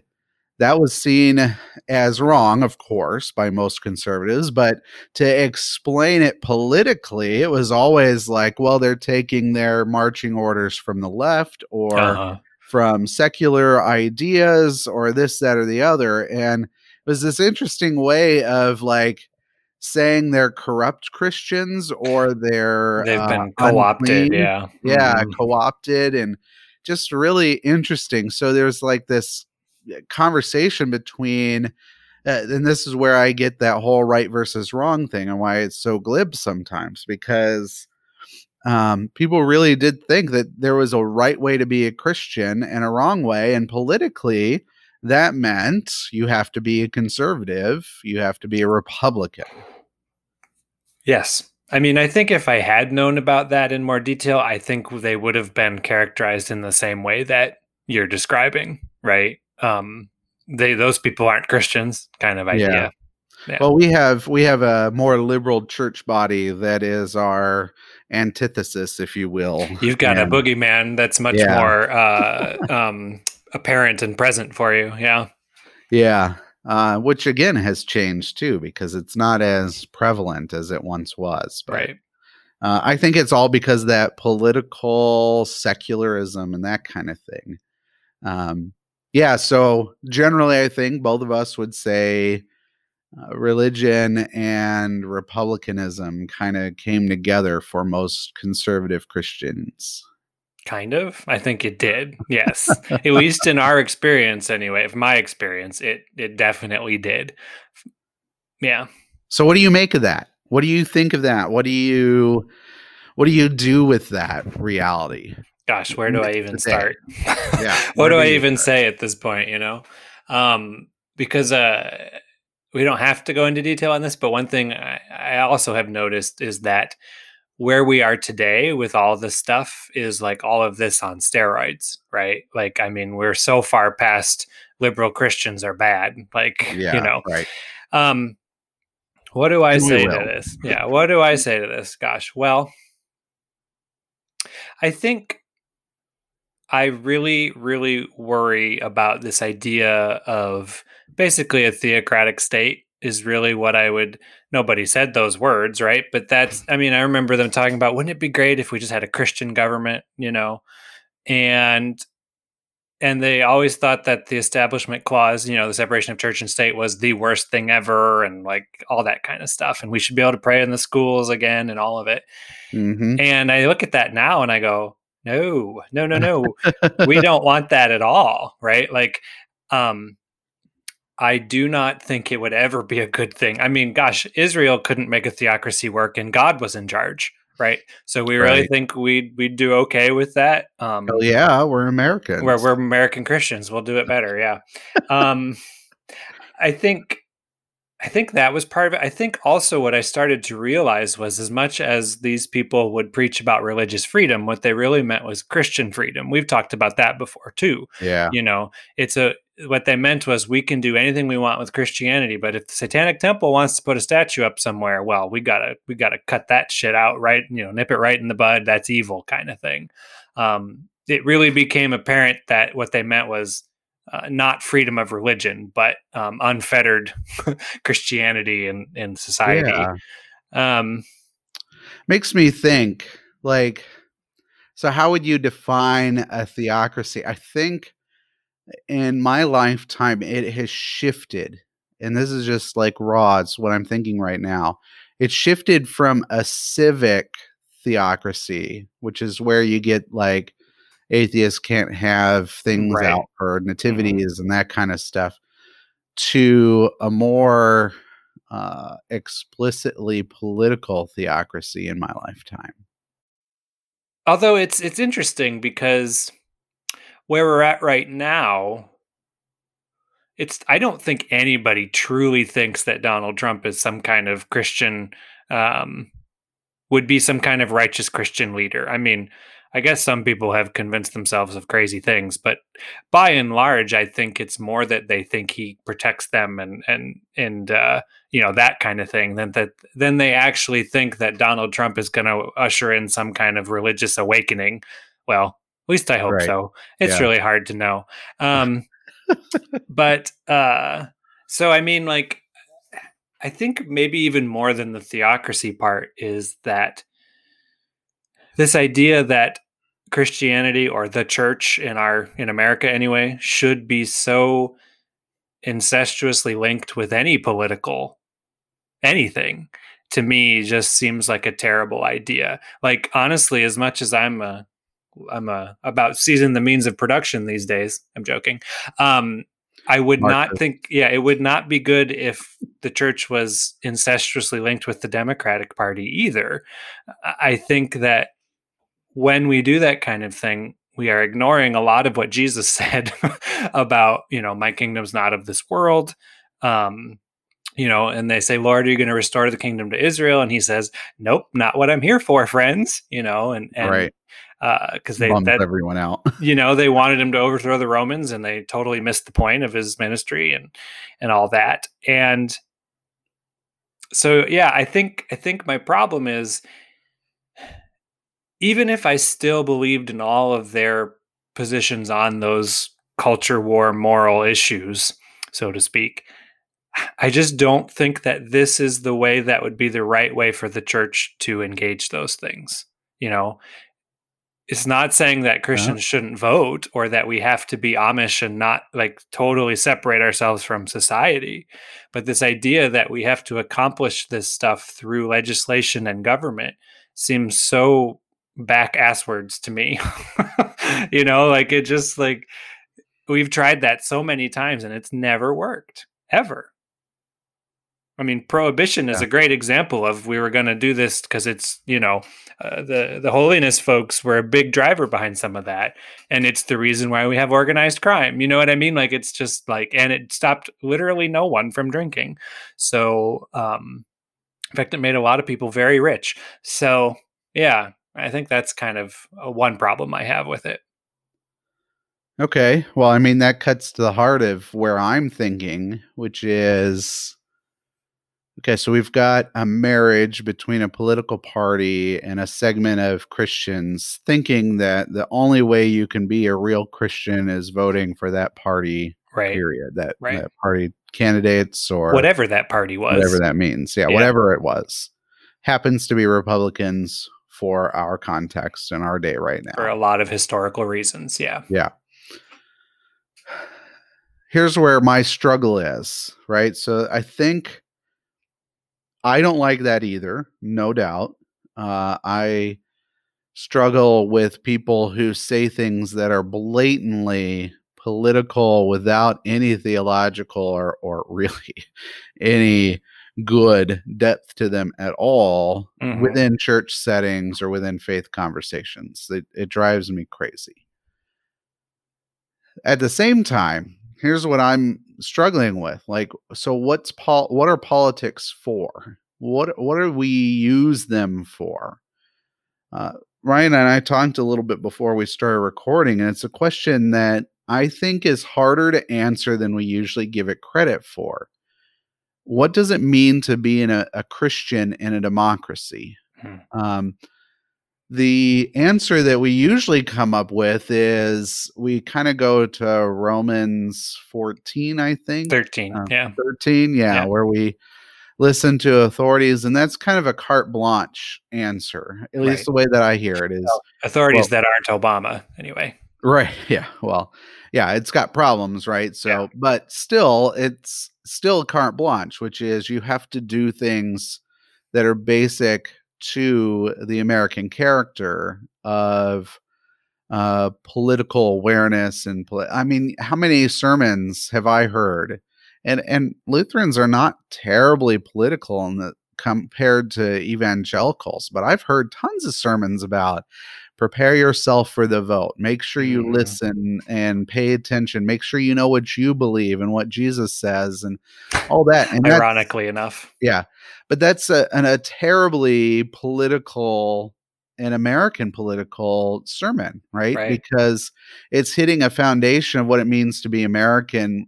that was seen as wrong, of course, by most conservatives. But to explain it politically, it was always like, well, they're taking their marching orders from the left or from secular ideas or this, that, or the other. And it was this interesting way of, like, saying they're corrupt Christians or they've been co-opted. Unclean. Co-opted, and just really interesting. So there's, like, this conversation between, and this is where I get that whole right versus wrong thing and why it's so glib sometimes, because people really did think that there was a right way to be a Christian and a wrong way. And politically, that meant you have to be a conservative, you have to be a Republican. Yes. I mean, I think if I had known about that in more detail, I think they would have been characterized in the same way that you're describing, right? Those people aren't Christians kind of idea. Yeah. Yeah. Well, we have a more liberal church body that is our antithesis, if you will. You've got a boogeyman that's much more apparent and present for you. Yeah. Yeah. Which again has changed too, because it's not as prevalent as it once was. But, right. I think it's all because of that political secularism and that kind of thing. Yeah. So generally, I think both of us would say religion and republicanism kind of came together for most conservative Christians. Kind of. I think it did. Yes. At least in our experience anyway, from my experience, it definitely did. Yeah. So what do you make of that? What do you think of that? What do you do with that reality? Gosh, where do I even start? Yeah. What do I even say at this point, you know? Because we don't have to go into detail on this, but one thing I also have noticed is that where we are today with all this stuff is like all of this on steroids, right? Like, I mean, we're so far past liberal Christians are bad. Like, you know, right. What do I say to this? Yeah. What do I say to this? Gosh. Well, I think I really, really worry about this idea of basically a theocratic state is really what I would, nobody said those words, right? But that's, I mean, I remember them talking about, wouldn't it be great if we just had a Christian government, you know? And they always thought that the Establishment Clause, you know, the separation of church and state was the worst thing ever and like all that kind of stuff. And we should be able to pray in the schools again and all of it. Mm-hmm. And I look at that now and I go, no, we don't want that at all, right? Like, I do not think it would ever be a good thing. I mean, gosh, Israel couldn't make a theocracy work and God was in charge, right? So we really think we'd do okay with that. Well, yeah, we're Americans. We're American Christians. We'll do it better, yeah. I think that was part of it. I think also what I started to realize was as much as these people would preach about religious freedom, what they really meant was Christian freedom. We've talked about that before too. Yeah. You know, what they meant was we can do anything we want with Christianity, but if the Satanic Temple wants to put a statue up somewhere, well, we gotta cut that shit out, right? You know, nip it right in the bud. That's evil kind of thing. It really became apparent that what they meant was not freedom of religion, but unfettered Christianity in society. Yeah. Makes me think, like, so how would you define a theocracy? I think in my lifetime, it has shifted. And this is just like raw. It's what I'm thinking right now. It shifted from a civic theocracy, which is where you get like, atheists can't have things out for nativities and that kind of stuff, to a more explicitly political theocracy in my lifetime. Although it's interesting because where we're at right now, I don't think anybody truly thinks that Donald Trump is some kind of Christian, would be some kind of righteous Christian leader. I mean, I guess some people have convinced themselves of crazy things, but by and large, I think it's more that they think he protects them and you know, that kind of thing than they actually think that Donald Trump is going to usher in some kind of religious awakening. Well, at least I hope so. It's really hard to know. So I mean, like, I think maybe even more than the theocracy part is that this idea that Christianity or the church in America anyway should be so incestuously linked with any political anything, to me just seems like a terrible idea. Like, honestly, as much as I'm about seizing the means of production these days, I'm joking. I would not think, it would not be good if the church was incestuously linked with the Democratic Party either. I think that when we do that kind of thing, we are ignoring a lot of what Jesus said about, you know, my kingdom's not of this world. You know, and they say, Lord, are you going to restore the kingdom to Israel? And he says, nope, not what I'm here for, friends, you know, because they bummed everyone out. You know, they wanted him to overthrow the Romans and they totally missed the point of his ministry and all that. And So yeah, I think my problem is, even if I still believed in all of their positions on those culture war moral issues, so to speak, I just don't think that this is the way that would be the right way for the church to engage those things. You know, it's not saying that Christians shouldn't vote or that we have to be Amish and not like totally separate ourselves from society. But this idea that we have to accomplish this stuff through legislation and government seems so back asswards to me. You know, like it just like we've tried that so many times and it's never worked, ever. I mean, prohibition is a great example of we were going to do this because it's, you know, the holiness folks were a big driver behind some of that. And it's the reason why we have organized crime. You know what I mean? Like, it's just like, and it stopped literally no one from drinking. So, in fact, it made a lot of people very rich. So, yeah, I think that's kind of one problem I have with it. Okay. Well, I mean, that cuts to the heart of where I'm thinking, which is... Okay, so we've got a marriage between a political party and a segment of Christians thinking that the only way you can be a real Christian is voting for that party, period. That party candidates or... Whatever that party was. Whatever that means. Yeah, whatever it was. Happens to be Republicans for our context and our day right now. For a lot of historical reasons, yeah. Yeah. Here's where my struggle is, right? So I don't like that either, no doubt. I struggle with people who say things that are blatantly political without any theological or really any good depth to them at all within church settings or within faith conversations. It drives me crazy. At the same time, here's what I'm struggling with. Like, so what are politics for? What do we use them for? Ryan and I talked a little bit before we started recording, and it's a question that I think is harder to answer than we usually give it credit for. What does it mean to be a Christian in a democracy? The answer that we usually come up with is we kind of go to Romans 14, I think. 13, yeah. 13, yeah, where we listen to authorities. And that's kind of a carte blanche answer, at least the way that I hear it is. Well, authorities that aren't Obama, anyway. Right, yeah. Well, yeah, it's got problems, right? So, yeah. But still, it's still carte blanche, which is you have to do things that are basic to the American character of political awareness and I mean, how many sermons have I heard? And Lutherans are not terribly political in compared to evangelicals, but I've heard tons of sermons about prepare yourself for the vote, make sure you listen and pay attention, make sure you know what you believe and what Jesus says and all that. And ironically enough. Yeah. But that's a terribly political, an American political sermon, right? Because it's hitting a foundation of what it means to be American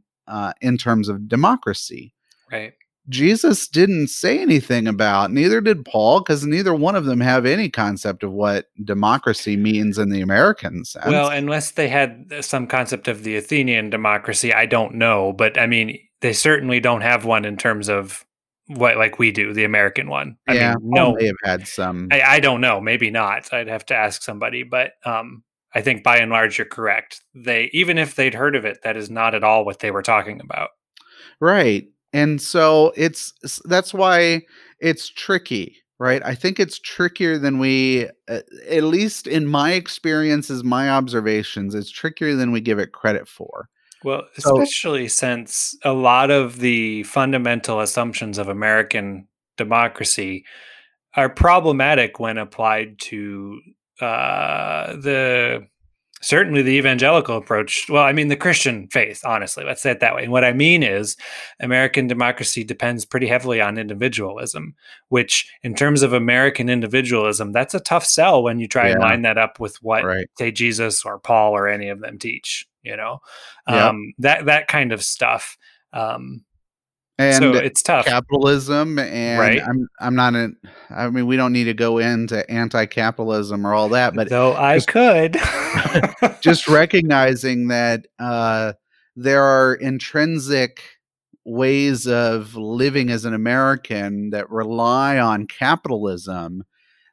in terms of democracy. Right. Jesus didn't say anything about, neither did Paul, because neither one of them have any concept of what democracy means in the American sense. Well, unless they had some concept of the Athenian democracy, I don't know. But I mean, they certainly don't have one in terms of what, like we do, the American one. I mean, Paul may have had some. I don't know. Maybe not. I'd have to ask somebody. But I think by and large, you're correct. Even if they'd heard of it, that is not at all what they were talking about. Right. And so that's why it's tricky, right? I think it's trickier than at least in my experiences, my observations, it's trickier than we give it credit for. Well, especially since a lot of the fundamental assumptions of American democracy are problematic when applied to certainly the evangelical approach. Well, I mean, the Christian faith, honestly, let's say it that way. And what I mean is American democracy depends pretty heavily on individualism, which in terms of American individualism, that's a tough sell when you try and line that up with what, say, Jesus or Paul or any of them teach, you know, that kind of stuff. And so it's tough. Capitalism, and right? I'm not in. I mean, we don't need to go into anti-capitalism or all that, but though just recognizing that there are intrinsic ways of living as an American that rely on capitalism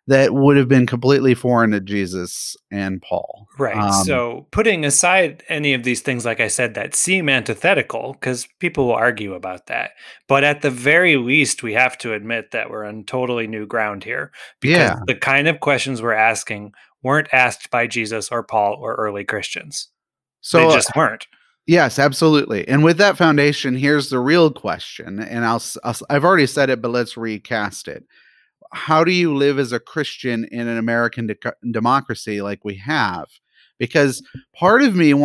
that would have been completely foreign to Jesus and Paul. Right. So putting aside any of these things, like I said, that seem antithetical, because people will argue about that. But at the very least, we have to admit that we're on totally new ground here, because the kind of questions we're asking weren't asked by Jesus or Paul or early Christians. So they just weren't. Yes, absolutely. And with that foundation, here's the real question. And I've already said it, but let's recast it. How do you live as a Christian in an American democracy like we have? Because part of me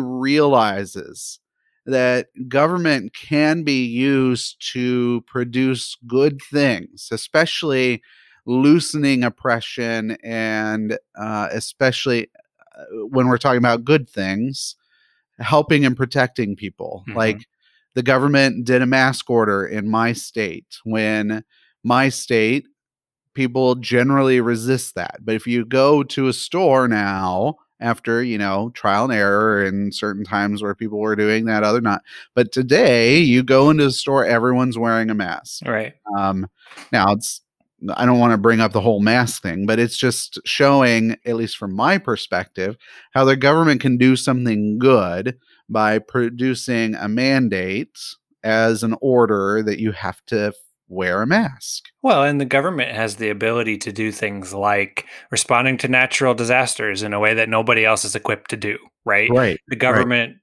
realizes that government can be used to produce good things, especially loosening oppression, and especially when we're talking about good things, helping and protecting people. Mm-hmm. Like the government did a mask order in my state people generally resist that. But if you go to a store now, after, trial and error and certain times where people were doing that, other not. But today, you go into the store, everyone's wearing a mask. Right. Now, I don't want to bring up the whole mask thing, but it's just showing, at least from my perspective, how the government can do something good by producing a mandate as an order that you have to wear a mask. Well, and the government has the ability to do things like responding to natural disasters in a way that nobody else is equipped to do, right? Right. The government,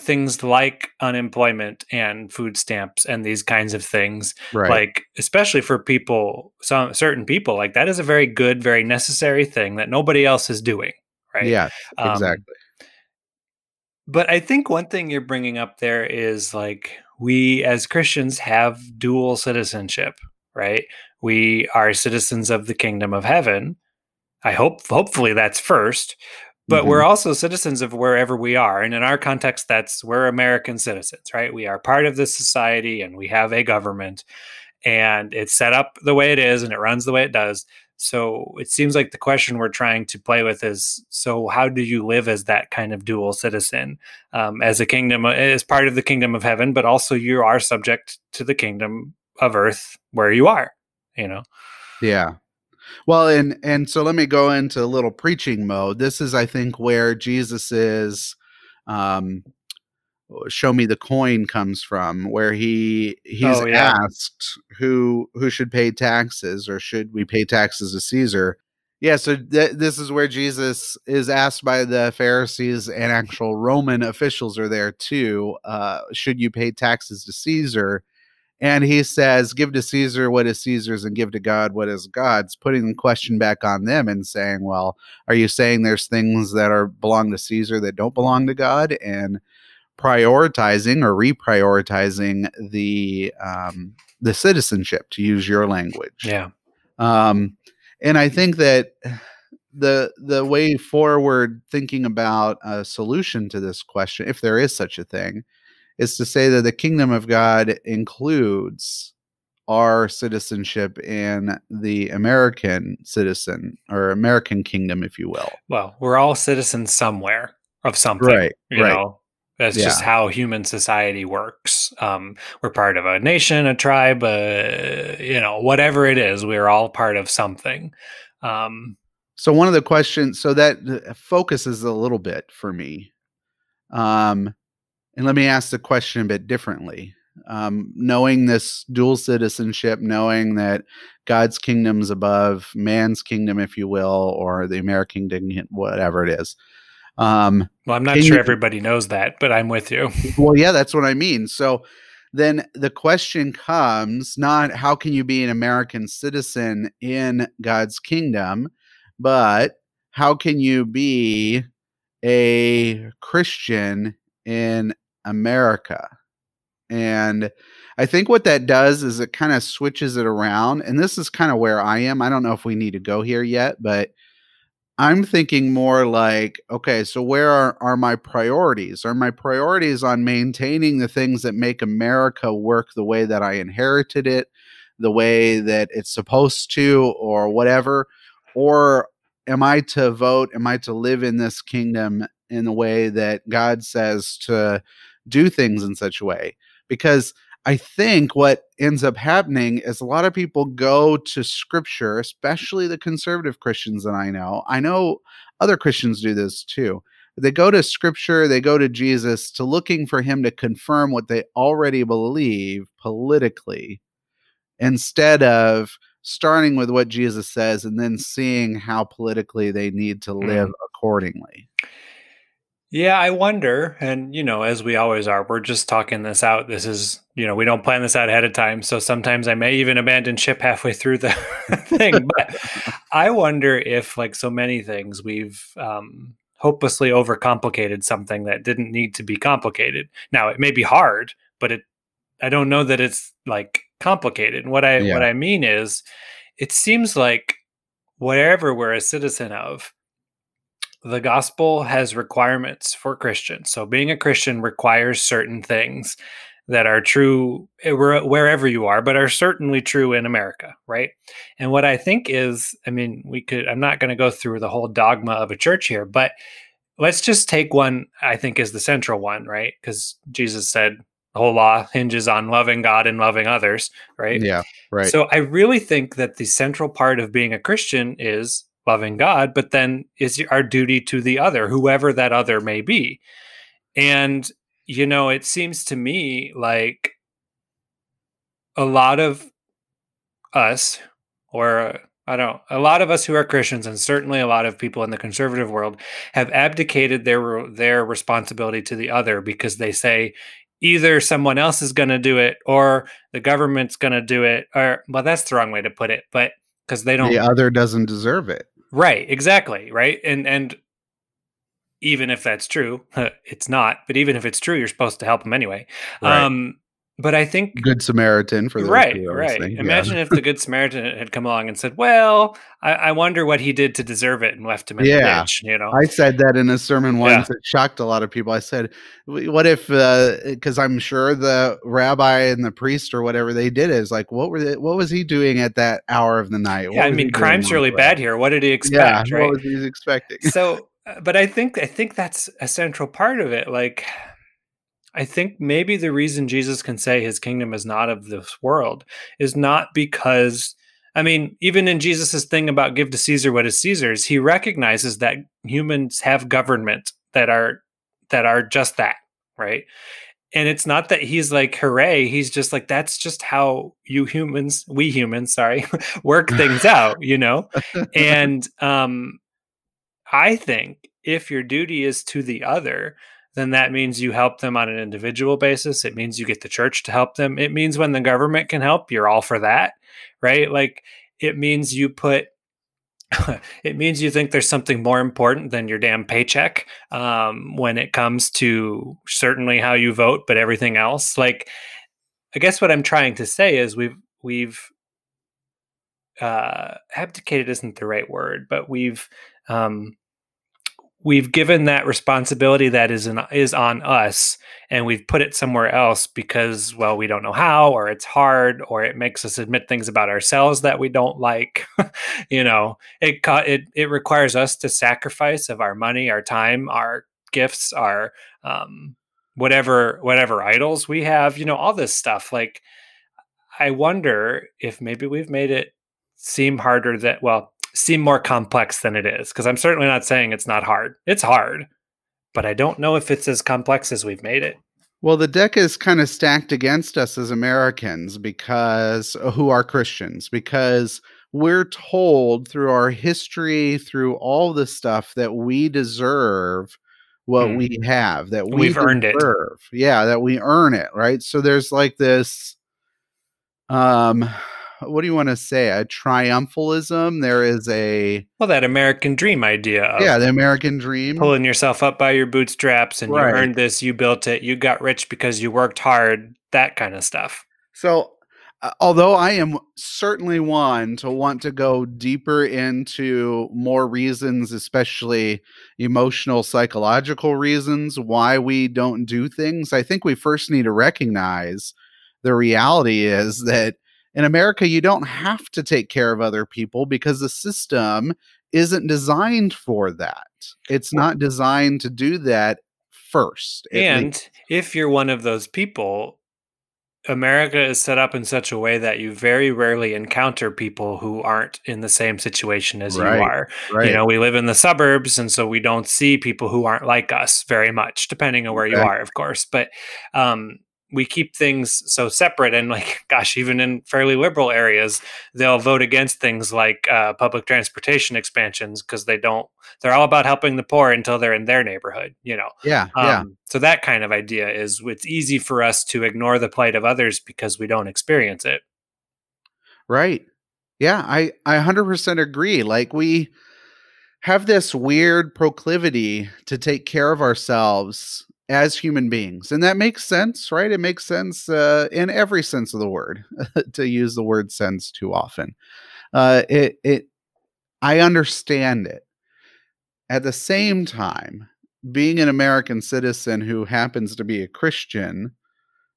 things like unemployment and food stamps and these kinds of things, right. Like especially for people, certain people, like that is a very good, very necessary thing that nobody else is doing, right? Yeah, exactly. But I think one thing you're bringing up there is like, we as Christians have dual citizenship, right? We are citizens of the kingdom of heaven. I hope, hopefully that's first, but we're also citizens of wherever we are. And in our context, we're American citizens, right? We are part of this society and we have a government and it's set up the way it is and it runs the way it does. So it seems like the question we're trying to play with is, so how do you live as that kind of dual citizen, as part of the kingdom of heaven, but also you are subject to the kingdom of earth where you are, Yeah. Well, and so let me go into a little preaching mode. This is, I think, where Jesus's show me the coin comes from, where he's asked who should pay taxes, or should we pay taxes to Caesar? Yeah. So this is where Jesus is asked by the Pharisees, and actual Roman officials are there too. Should you pay taxes to Caesar? And he says, give to Caesar what is Caesar's and give to God what is God's, putting the question back on them and saying, well, are you saying there's things that belong to Caesar that don't belong to God? And prioritizing or reprioritizing the citizenship, to use your language. Yeah. And I think that the way forward, thinking about a solution to this question, if there is such a thing, is to say that the kingdom of God includes our citizenship in the American citizen, or American kingdom, if you will. Well, we're all citizens somewhere of something, right? You know? That's just how human society works. We're part of a nation, a tribe, whatever it is, we're all part of something. So one of the questions, so that focuses a little bit for me. And let me ask the question a bit differently. Knowing this dual citizenship, knowing that God's kingdom's above man's kingdom, if you will, or the American kingdom, whatever it is. Well, I'm not sure everybody knows that, but I'm with you. Well, yeah, that's what I mean. So then the question comes, not how can you be an American citizen in God's kingdom, but how can you be a Christian in America? And I think what that does is it kind of switches it around. And this is kind of where I am. I don't know if we need to go here yet, but I'm thinking more like, okay, so where are my priorities? Are my priorities on maintaining the things that make America work the way that I inherited it, the way that it's supposed to, or whatever? Or am I to vote? Am I to live in this kingdom in the way that God says to do things in such a way? Because I think what ends up happening is a lot of people go to scripture, especially the conservative Christians that I know. I know other Christians do this too. They go to scripture, they go to Jesus, to looking for him to confirm what they already believe politically, instead of starting with what Jesus says and then seeing how politically they need to live accordingly. Yeah, I wonder. And, you know, as we always are, we're just talking this out. This is, you know, we don't plan this out ahead of time. So sometimes I may even abandon ship halfway through the thing. But I wonder if, like so many things, we've hopelessly overcomplicated something that didn't need to be complicated. Now, it may be hard, but I don't know that it's like complicated. And what I mean is, it seems like whatever we're a citizen of, the gospel has requirements for Christians. So being a Christian requires certain things that are true wherever you are, but are certainly true in America, right? And what I think is, I mean, I'm not going to go through the whole dogma of a church here, but let's just take one I think is the central one, right? Because Jesus said the whole law hinges on loving God and loving others, right? Yeah, right. So I really think that the central part of being a Christian is loving God, but then is our duty to the other, whoever that other may be. And, you know, it seems to me like a lot of us, a lot of us who are Christians, and certainly a lot of people in the conservative world, have abdicated their responsibility to the other, because they say either someone else is going to do it or the government's going to do it, or, well, that's the wrong way to put it, but because they don't, the other doesn't deserve it. Right, exactly, right? And even if that's true, it's not, but even if it's true, you're supposed to help them anyway. Right. But I think Good Samaritan for the right. Thing. Imagine if the Good Samaritan had come along and said, "Well, I wonder what he did to deserve it," and left him in the ditch. You know, I said that in a sermon once. It shocked a lot of people. I said, "What if?" Because I'm sure the rabbi and the priest or whatever they did is like, what was he doing at that hour of the night? Yeah, I mean, crime's really bad here. What did he expect? Yeah, right? What was he expecting? So, but I think that's a central part of it. Like, I think maybe the reason Jesus can say his kingdom is not of this world is not because, I mean, even in Jesus's thing about give to Caesar what is Caesar's, he recognizes that humans have government that are just that, right? And it's not that he's like, hooray. He's just like, that's just how we humans, work things out, you know? And I think if your duty is to the other, then that means you help them on an individual basis. It means you get the church to help them. It means when the government can help, you're all for that, right? Like, it means it means you think there's something more important than your damn paycheck when it comes to certainly how you vote, but everything else. Like, I guess what I'm trying to say is we've abdicated isn't the right word, but we've given that responsibility that is on us, and we've put it somewhere else because, well, we don't know how, or it's hard, or it makes us admit things about ourselves that we don't like. You know, it requires us to sacrifice of our money, our time, our gifts, our whatever idols we have, you know, all this stuff. Like, I wonder if maybe we've made it seem more complex than it is. Because I'm certainly not saying it's not hard. It's hard, but I don't know if it's as complex as we've made it. Well, the deck is kind of stacked against us as Americans who are Christians, because we're told through our history, through all the stuff, that we deserve what we have, that we've earned it. Yeah, that we earn it, right? So there's like this, what do you want to say? A triumphalism. There is that American dream idea. The American dream. Pulling yourself up by your bootstraps, and you earned this, you built it, you got rich because you worked hard, that kind of stuff. So although I am certainly one to want to go deeper into more reasons, especially emotional, psychological reasons why we don't do things, I think we first need to recognize the reality is that in America, you don't have to take care of other people because the system isn't designed for that. It's not designed to do that first. And if you're one of those people, America is set up in such a way that you very rarely encounter people who aren't in the same situation as you are. Right. You know, we live in the suburbs, and so we don't see people who aren't like us very much, depending on where you are, of course. But we keep things so separate, and like, gosh, even in fairly liberal areas, they'll vote against things like public transportation expansions because they don't, they're all about helping the poor until they're in their neighborhood, you know? So that kind of idea is it's easy for us to ignore the plight of others because we don't experience it. Right. Yeah. I 100% agree. Like, we have this weird proclivity to take care of ourselves as human beings. And that makes sense, right? It makes sense in every sense of the word, to use the word sense too often. I understand it. At the same time, being an American citizen who happens to be a Christian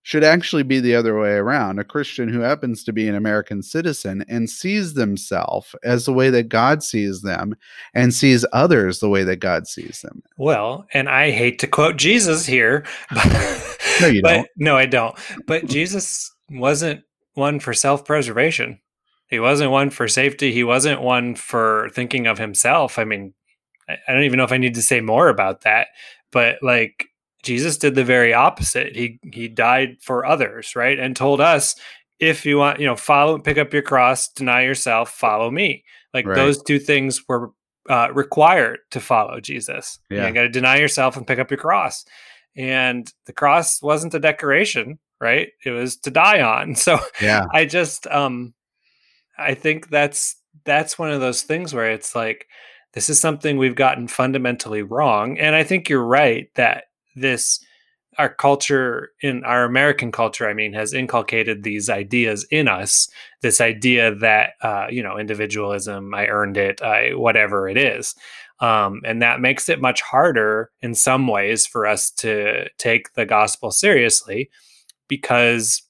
should actually be the other way around. A Christian who happens to be an American citizen and sees themselves as the way that God sees them and sees others the way that God sees them. Well, and I hate to quote Jesus here. But, No, you don't. No, I don't. But Jesus wasn't one for self-preservation. He wasn't one for safety. He wasn't one for thinking of himself. I mean, I don't even know if I need to say more about that, but like, Jesus did the very opposite. He died for others, right? And told us, if you want, you know, follow, pick up your cross, deny yourself, follow me. Like, those two things were required to follow Jesus. Yeah. You got to deny yourself and pick up your cross. And the cross wasn't a decoration, right? It was to die on. So I just, I think that's one of those things where it's like, this is something we've gotten fundamentally wrong. And I think you're right that our culture, in our American culture, I mean, has inculcated these ideas in us, this idea that, you know, individualism, I earned it, whatever it is. And that makes it much harder in some ways for us to take the gospel seriously, because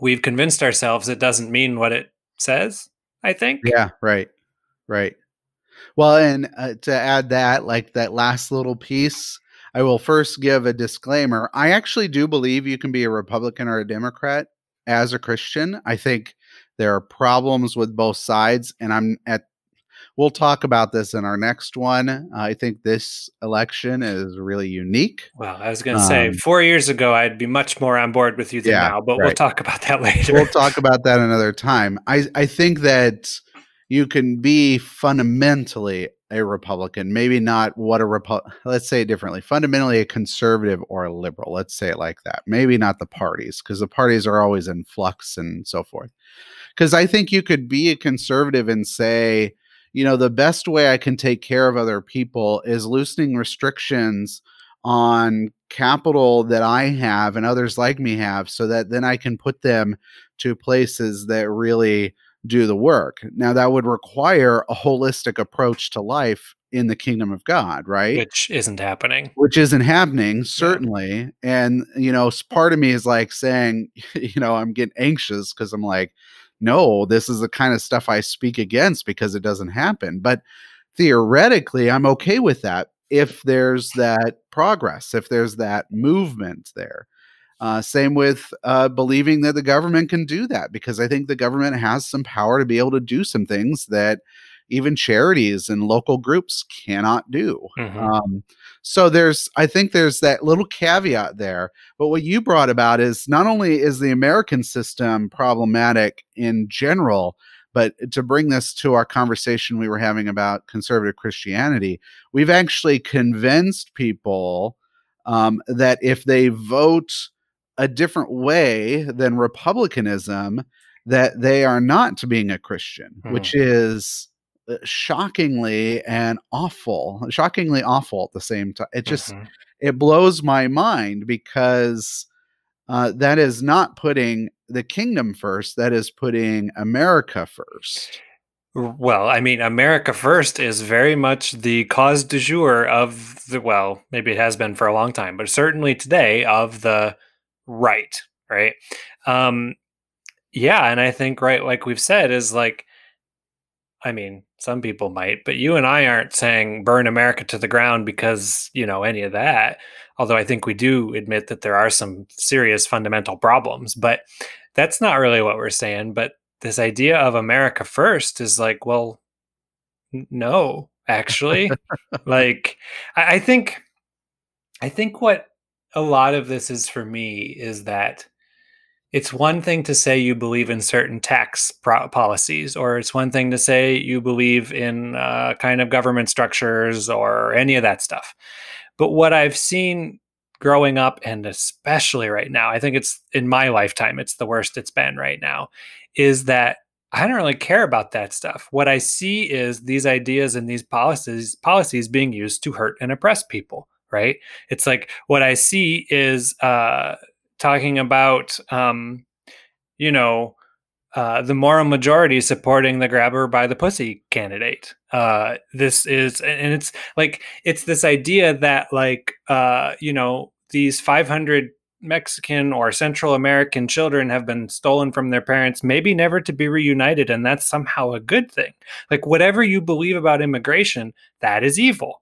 we've convinced ourselves it doesn't mean what it says, I think. Yeah, right, right. Well, and to add that, like that last little piece, I will first give a disclaimer. I actually do believe you can be a Republican or a Democrat as a Christian. I think there are problems with both sides, and we'll talk about this in our next one. I think this election is really unique. Well, I was going to say 4 years ago, I'd be much more on board with you than now, but we'll talk about that later. We'll talk about that another time. I think that you can be fundamentally a Republican, maybe not what a let's say it differently, fundamentally a conservative or a liberal. Let's say it like that. Maybe not the parties, because the parties are always in flux and so forth. Because I think you could be a conservative and say, you know, the best way I can take care of other people is loosening restrictions on capital that I have and others like me have, so that then I can put them to places that really do the work. Now, that would require a holistic approach to life in the kingdom of God, right? Which isn't happening, certainly. Yeah. And, you know, part of me is like saying, you know, I'm getting anxious because I'm like, no, this is the kind of stuff I speak against because it doesn't happen. But theoretically, I'm okay with that if there's that progress, if there's that movement there. Same with believing that the government can do that, because I think the government has some power to be able to do some things that even charities and local groups cannot do. Mm-hmm. So I think there's that little caveat there. But what you brought about is not only is the American system problematic in general, but to bring this to our conversation we were having about conservative Christianity, we've actually convinced people that if they vote a different way than Republicanism, that they are not being a Christian, which is shockingly awful at the same time. It just, it blows my mind, because that is not putting the kingdom first. That is putting America first. Well, I mean, America first is very much the cause du jour of the, well, maybe it has been for a long time, but certainly today of the right, right? Yeah, and I think, right, like we've said, is like, I mean, some people might, but you and I aren't saying burn America to the ground because, you know, any of that. Although I think we do admit that there are some serious fundamental problems, but that's not really what we're saying. But this idea of America first is like, well, no, actually, like, I think what a lot of this is for me is that it's one thing to say you believe in certain tax policies, or it's one thing to say you believe in kind of government structures or any of that stuff. But what I've seen growing up, and especially right now, I think it's in my lifetime, it's the worst it's been right now, is that I don't really care about that stuff. What I see is these ideas and these policies being used to hurt and oppress people, right? It's like what I see is talking about, the moral majority supporting the grabber by the pussy candidate. This is, and it's like, it's this idea that like, these 500 Mexican or Central American children have been stolen from their parents, maybe never to be reunited. And that's somehow a good thing. Like whatever you believe about immigration, that is evil.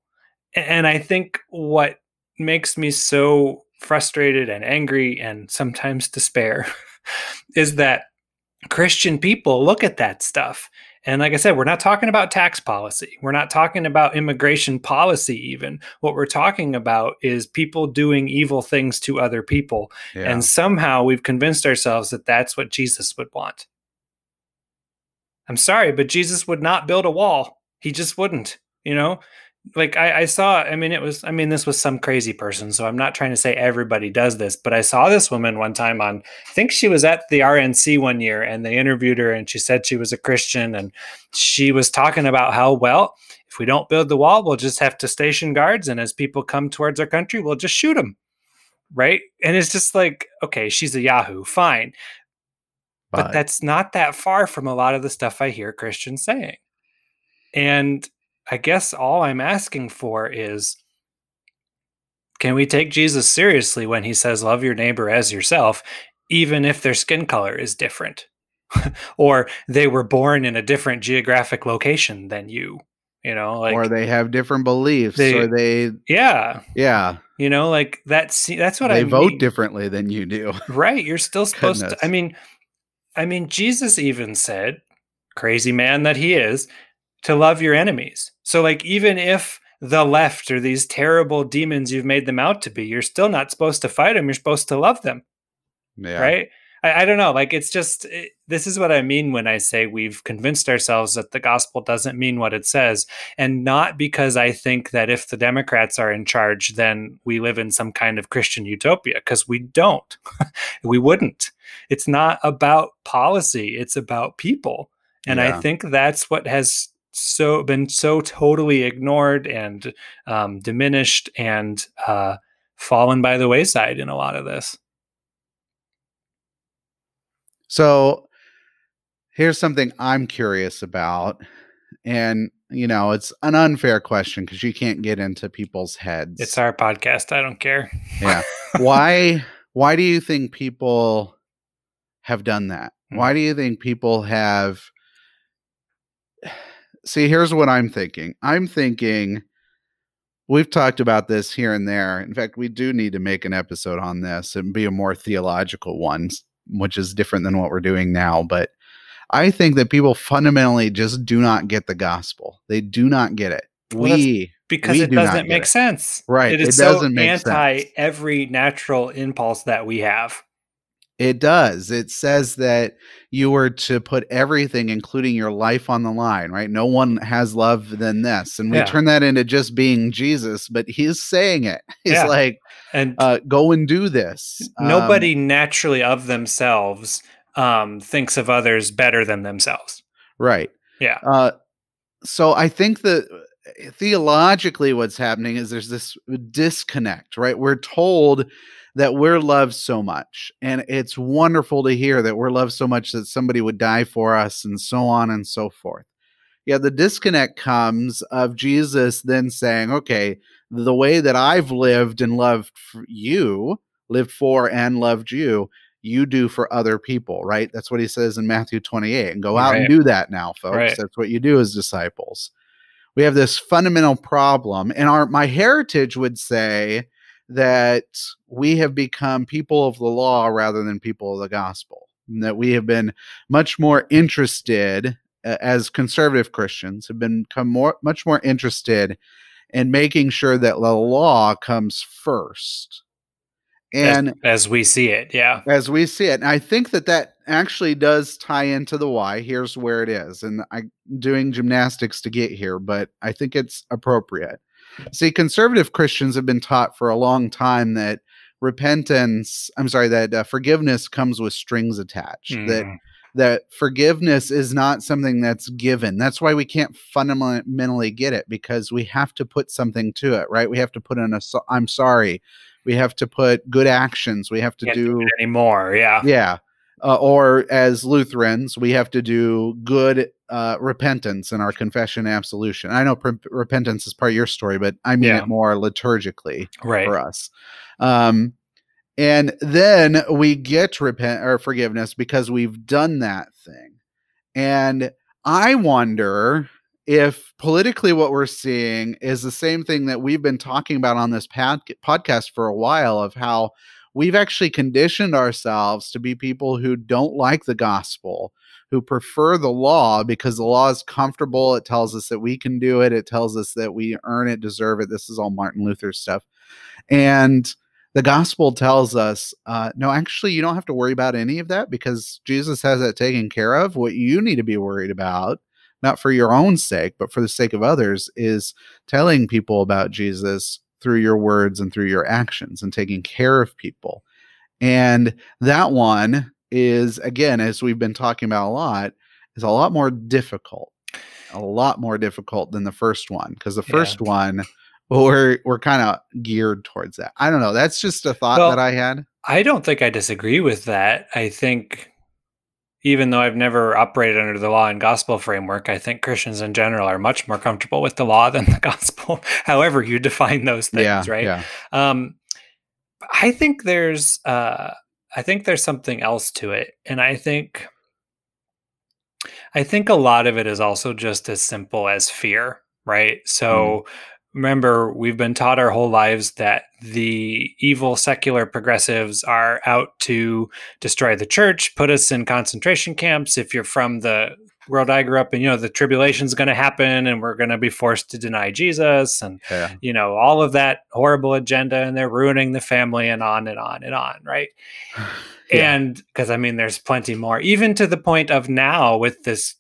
And I think what makes me so frustrated and angry and sometimes despair is that Christian people look at that stuff. And like I said, we're not talking about tax policy. We're not talking about immigration policy even. What we're talking about is people doing evil things to other people. Yeah. And somehow we've convinced ourselves that that's what Jesus would want. I'm sorry, but Jesus would not build a wall. He just wouldn't, you know? Like I saw, this was some crazy person, so I'm not trying to say everybody does this, but I saw this woman one time on, I think she was at the RNC one year, and they interviewed her, and she said she was a Christian, and she was talking about how, well, if we don't build the wall, we'll just have to station guards, and as people come towards our country, we'll just shoot them, right? And it's just like, okay, she's a Yahoo, fine. Bye. But that's not that far from a lot of the stuff I hear Christians saying. And I guess all I'm asking for is, can we take Jesus seriously when he says, love your neighbor as yourself, even if their skin color is different or they were born in a different geographic location than you, you know, like, or they have different beliefs or you know, like that's what I mean. They vote differently than you do. Right. You're still supposed to, I mean, Jesus even said, crazy man that he is, to love your enemies. So like, even if the left are these terrible demons you've made them out to be, you're still not supposed to fight them. You're supposed to love them. Yeah. Right? I don't know. Like, it's just, this is what I mean when I say we've convinced ourselves that the gospel doesn't mean what it says. And not because I think that if the Democrats are in charge, then we live in some kind of Christian utopia, because we don't. We wouldn't. It's not about policy. It's about people. And yeah. I think that's what has been totally ignored and diminished and fallen by the wayside in a lot of this. So here's something I'm curious about. And, you know, it's an unfair question because you can't get into people's heads. It's our podcast. I don't care. Yeah. Why do you think people have done that? Why do you think people have... See, here's what I'm thinking. I'm thinking we've talked about this here and there. In fact, we do need to make an episode on this and be a more theological one, which is different than what we're doing now. But I think that people fundamentally just do not get the gospel. They do not get it. Because it doesn't make sense. Right. It is so anti every natural impulse that we have. It does. It says that you were to put everything, including your life, on the line, right? No one has love than this. And we turn that into just being Jesus, but he's saying it. He's like, and go and do this. Nobody naturally of themselves thinks of others better than themselves. Right. Yeah. So I think that theologically what's happening is there's this disconnect, right? We're told that we're loved so much. And it's wonderful to hear that we're loved so much that somebody would die for us and so on and so forth. Yeah, the disconnect comes of Jesus then saying, okay, the way that I've lived and loved for you, lived for and loved you, you do for other people, right? That's what he says in Matthew 28. And go out and do that now, folks. That's what you do as disciples. We have this fundamental problem. And my heritage would say that we have become people of the law rather than people of the gospel, and that we have been much more interested as conservative Christians have become much more interested in making sure that the law comes first. And as we see it, as we see it. And I think that actually does tie into the why. Here's where it is. And I'm doing gymnastics to get here, but I think it's appropriate. See, conservative Christians have been taught for a long time that forgiveness comes with strings attached, that forgiveness is not something that's given. That's why we can't fundamentally get it, because we have to put something to it, right? We have to put in I'm sorry. We have to put good actions. We have to do any more. Yeah. Or as Lutherans, we have to do good repentance in our confession and absolution. I know repentance is part of your story, but I mean it more liturgically for us. And then we get forgiveness because we've done that thing. And I wonder if politically what we're seeing is the same thing that we've been talking about on this podcast for a while, of how we've actually conditioned ourselves to be people who don't like the gospel, who prefer the law because the law is comfortable. It tells us that we can do it. It tells us that we earn it, deserve it. This is all Martin Luther stuff. And the gospel tells us, no, actually, you don't have to worry about any of that because Jesus has that taken care of. What you need to be worried about, not for your own sake, but for the sake of others, is telling people about Jesus through your words and through your actions and taking care of people. And that one is, again, as we've been talking about a lot, is a lot more difficult than the first one. Because the first one, we're kind of geared towards that. I don't know. That's just a thought that I had. I don't think I disagree with that. I think, even though I've never operated under the law and gospel framework, I think Christians in general are much more comfortable with the law than the gospel, however you define those things, right? Yeah. I think there's something else to it. And I think a lot of it is also just as simple as fear, right? So remember, we've been taught our whole lives that the evil secular progressives are out to destroy the church, put us in concentration camps. If you're from the world I grew up in, the tribulation's going to happen and we're going to be forced to deny Jesus and, all of that horrible agenda, and they're ruining the family and on and on and on, right? And because, there's plenty more, even to the point of now with this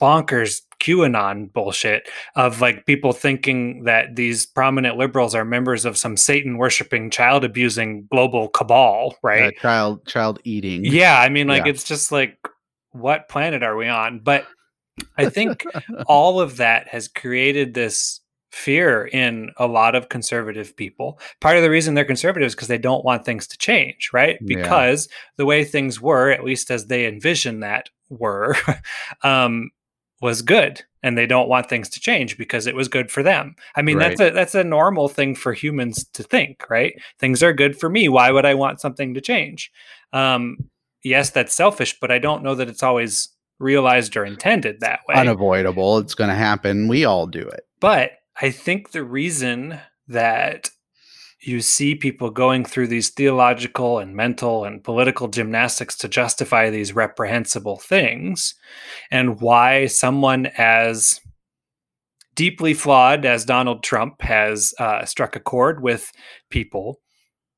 bonkers QAnon bullshit of like people thinking that these prominent liberals are members of some Satan worshiping, child abusing global cabal, right? Child eating. Yeah. It's just like, what planet are we on? But I think all of that has created this fear in a lot of conservative people. Part of the reason they're conservative is because they don't want things to change, right? Because the way things were, at least as they envisioned that were, was good, and they don't want things to change because it was good for them. That's a normal thing for humans to think, right? Things are good for me. Why would I want something to change? Yes, that's selfish, but I don't know that it's always realized or intended that way. Unavoidable. It's going to happen. We all do it. But I think the reason that you see people going through these theological and mental and political gymnastics to justify these reprehensible things, and why someone as deeply flawed as Donald Trump has struck a chord with people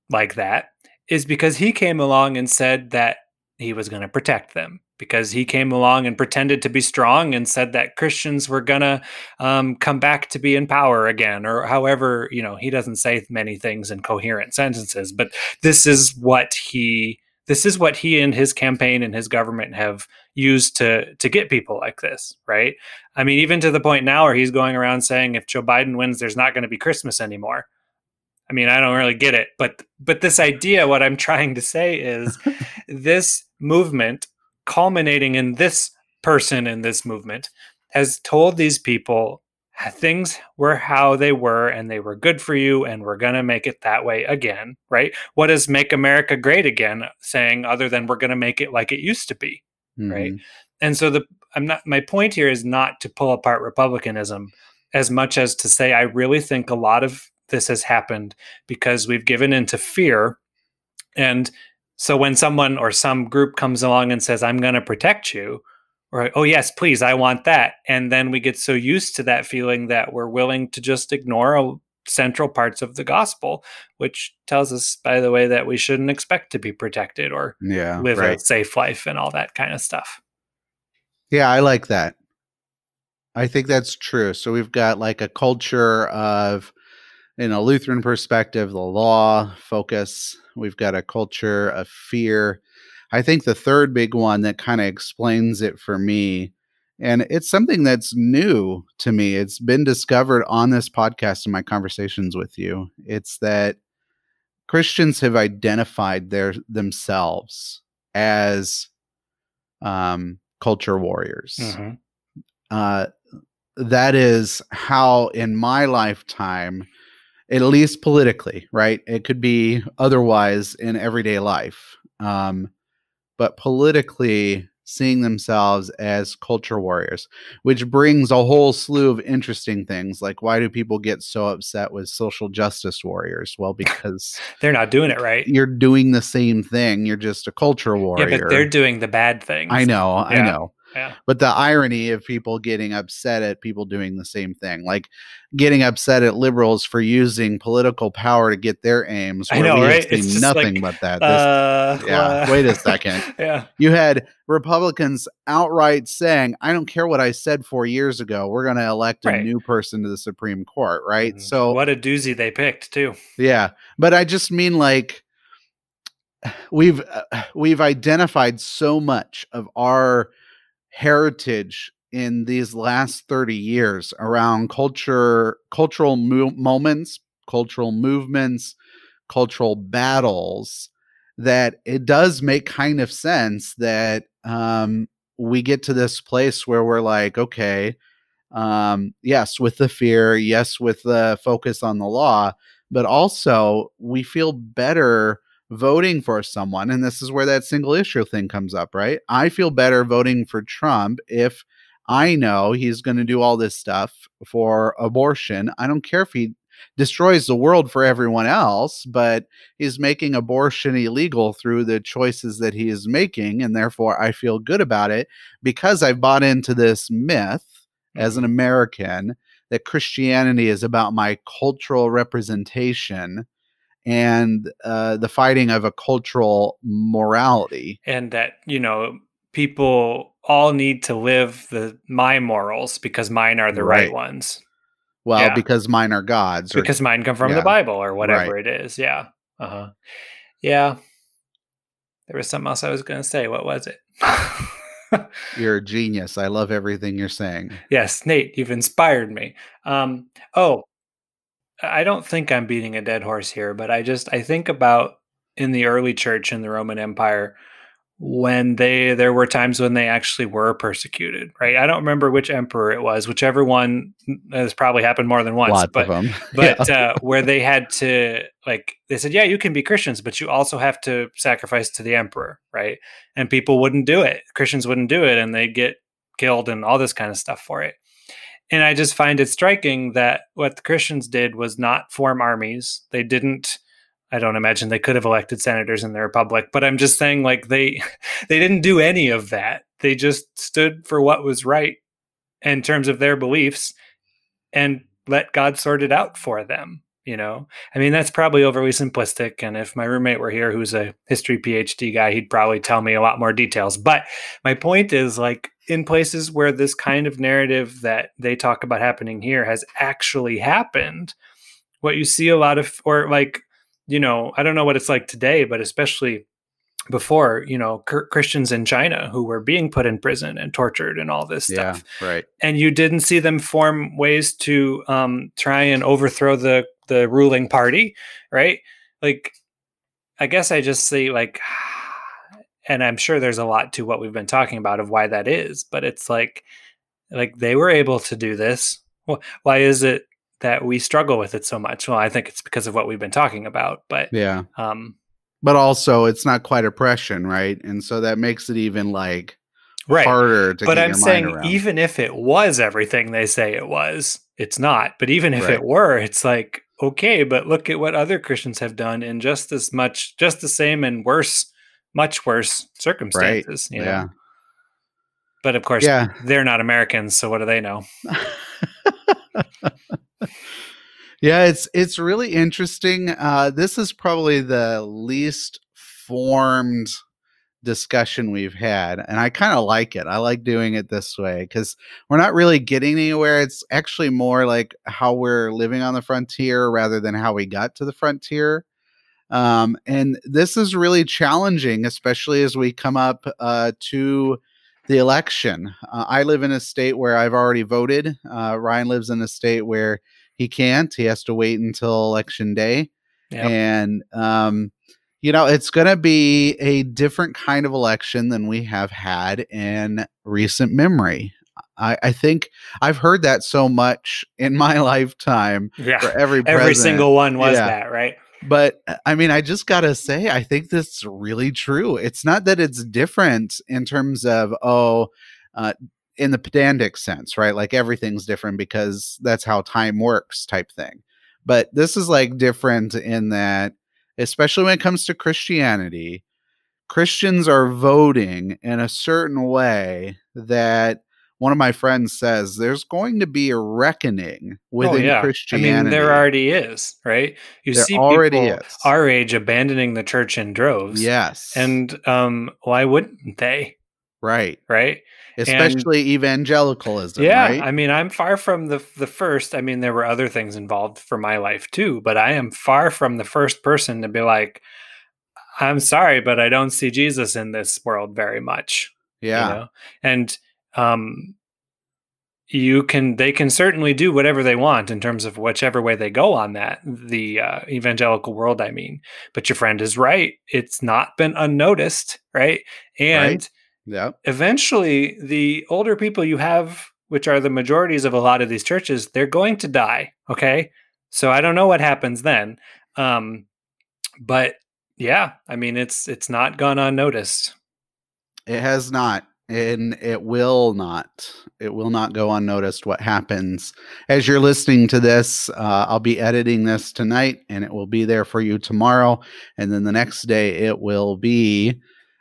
like that, is because he came along and said that he was going to protect them, because he came along and pretended to be strong and said that Christians were going to come back to be in power again, or however, he doesn't say many things in coherent sentences, but this is what he and his campaign and his government have used to get people like this, right? Even to the point now where he's going around saying if Joe Biden wins, there's not going to be Christmas anymore. I mean, I don't really get it, but this idea, what I'm trying to say is this movement culminating in this person in this movement has told these people things were how they were and they were good for you and we're going to make it that way again, right? What is Make America Great Again saying other than we're going to make it like it used to be, mm-hmm. right? And so my point here is not to pull apart Republicanism as much as to say I really think a lot of this has happened because we've given into fear. And so when someone or some group comes along and says, I'm going to protect you, or, oh, yes, please, I want that. And then we get so used to that feeling that we're willing to just ignore central parts of the gospel, which tells us, by the way, that we shouldn't expect to be protected or live a safe life and all that kind of stuff. Yeah, I like that. I think that's true. So we've got like a culture of, in a Lutheran perspective, the law focus. We've got a culture of fear. I think the third big one that kind of explains it for me, and it's something that's new to me. It's been discovered on this podcast in my conversations with you. It's that Christians have identified themselves as culture warriors. Mm-hmm. That is how, in my lifetime, at least politically, right? It could be otherwise in everyday life. But politically seeing themselves as culture warriors, which brings a whole slew of interesting things. Like, why do people get so upset with social justice warriors? Well, because they're not doing it right. You're doing the same thing. You're just a culture warrior. Yeah, but they're doing the bad things. I know. Yeah. But the irony of people getting upset at people doing the same thing, like getting upset at liberals for using political power to get their aims. I know, right? It's nothing like, but that. Wait a second. Yeah. You had Republicans outright saying, I don't care what I said 4 years ago. We're going to elect a new person to the Supreme Court. Right. Mm-hmm. So what a doozy they picked too. Yeah. But I just mean like we've identified so much of our heritage in these last 30 years around cultural moments, cultural movements, cultural battles, that it does make kind of sense that we get to this place where we're like, okay, yes, with the fear, yes, with the focus on the law, but also we feel better voting for someone, and this is where that single issue thing comes up, right? I feel better voting for Trump if I know he's going to do all this stuff for abortion. I don't care if he destroys the world for everyone else, but he's making abortion illegal through the choices that he is making, and therefore I feel good about it because I've bought into this myth as an American that Christianity is about my cultural representation and the fighting of a cultural morality. And that, you know, people all need to live my morals because mine are the right ones. Well, because mine are God's. Because mine come from the Bible or whatever it is. Yeah. Uh-huh. Yeah. There was something else I was going to say. What was it? You're a genius. I love everything you're saying. Yes, Nate, you've inspired me. I don't think I'm beating a dead horse here, but I think about in the early church in the Roman Empire when there were times when they actually were persecuted, right? I don't remember which emperor it was, whichever one has probably happened more than once, where they had to they said, yeah, you can be Christians, but you also have to sacrifice to the emperor, right? And people wouldn't do it. Christians wouldn't do it, and they'd get killed and all this kind of stuff for it. And I just find it striking that what the Christians did was not form armies. They didn't, I don't imagine they could have elected senators in the Republic, but I'm just saying they didn't do any of that. They just stood for what was right in terms of their beliefs and let God sort it out for them. You know, I mean, that's probably overly simplistic. And if my roommate were here, who's a history PhD guy, he'd probably tell me a lot more details. But my point is in places where this kind of narrative that they talk about happening here has actually happened, what you see a lot of, or I don't know what it's like today, but especially before, you know, Christians in China who were being put in prison and tortured and all this stuff. Right. And you didn't see them form ways to try and overthrow the ruling party. Right. Like, I guess I just see, like, and I'm sure there's a lot to what we've been talking about of why that is, but it's like they were able to do this. Well, why is it that we struggle with it so much? Well, I think it's because of what we've been talking about, but yeah. But also it's not quite oppression, right? And so that makes it even like harder to get your mind around. But I'm saying even if it was everything they say it was, it's not. But even if it were, it's like, okay, but look at what other Christians have done in just as much, just the same and worse, much worse circumstances. Right. You know? Yeah. But of course, they're not Americans, so what do they know? Yeah, it's really interesting. This is probably the least formed discussion we've had, and I kind of like it. I like doing it this way because we're not really getting anywhere. It's actually more like how we're living on the frontier rather than how we got to the frontier. And this is really challenging, especially as we come up to the election. I live in a state where I've already voted. Ryan lives in a state where he can't. He has to wait until election day. Yep. And, you know, it's going to be a different kind of election than we have had in recent memory. I think I've heard that so much in my lifetime. Yeah. For every president. Every single one was that, right? But I mean, I just got to say, I think that's really true. It's not that it's different in terms of, in the pedantic sense, right? Like everything's different because that's how time works type thing. But this is like different in that, especially when it comes to Christianity, Christians are voting in a certain way that one of my friends says there's going to be a reckoning within Christianity. I mean, there already is, right? You see people our age abandoning the church in droves. Yes. And why wouldn't they? Right. Right. Especially evangelicalism. Yeah. Right? I mean, I'm far from the first. I mean, there were other things involved for my life too, but I am far from the first person to be like, I'm sorry, but I don't see Jesus in this world very much. Yeah. You know? And they can certainly do whatever they want in terms of whichever way they go on that, the evangelical world, I mean. But your friend is right. It's not been unnoticed, right? And eventually the older people you have, which are the majorities of a lot of these churches, they're going to die. Okay. So I don't know what happens then. But yeah, I mean, it's not gone unnoticed. It has not, and it will not go unnoticed what happens. As you're listening to this, I'll be editing this tonight and it will be there for you tomorrow. And then the next day it will be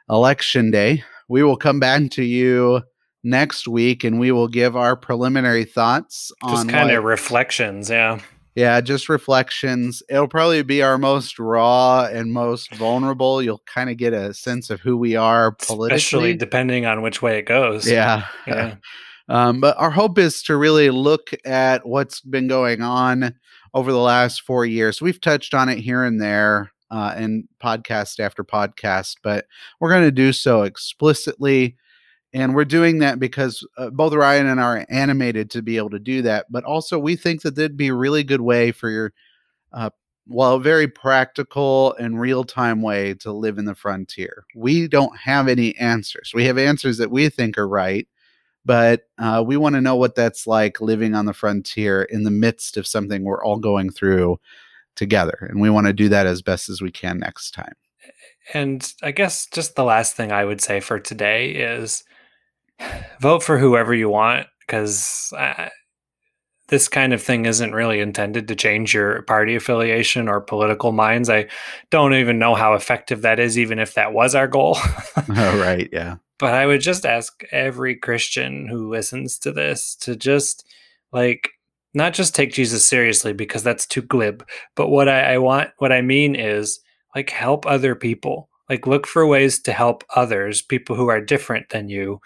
election day. We will come back to you next week and we will give our preliminary thoughts on kind of reflections. Yeah. Yeah. Just reflections. It'll probably be our most raw and most vulnerable. You'll kind of get a sense of who we are politically. Especially depending on which way it goes. Yeah. Yeah. But our hope is to really look at what's been going on over the last 4 years. We've touched on it here and there. And podcast after podcast, but we're going to do so explicitly. And we're doing that because both Ryan and I are animated to be able to do that. But also we think that that'd be a really good way for your, very practical and real-time way to live in the frontier. We don't have any answers. We have answers that we think are right, but we want to know what that's like living on the frontier in the midst of something we're all going through together. And we want to do that as best as we can next time. And I guess just the last thing I would say for today is vote for whoever you want, because this kind of thing isn't really intended to change your party affiliation or political minds. I don't even know how effective that is, even if that was our goal. Oh, right. Yeah. But I would just ask every Christian who listens to this to just not just take Jesus seriously, because that's too glib. But what I mean is help other people, look for ways to help others, people who are different than you.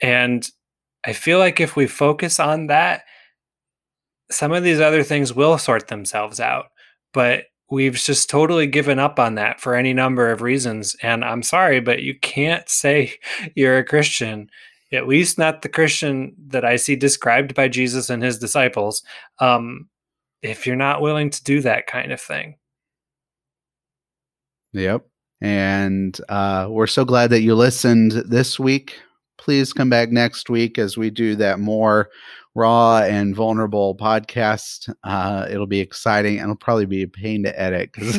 And I feel like if we focus on that, some of these other things will sort themselves out, but we've just totally given up on that for any number of reasons. And I'm sorry, but you can't say you're a Christian, at least not the Christian that I see described by Jesus and his disciples, if you're not willing to do that kind of thing. Yep. And we're so glad that you listened this week. Please come back next week as we do that more raw and vulnerable podcast. It'll be exciting, and it'll probably be a pain to edit because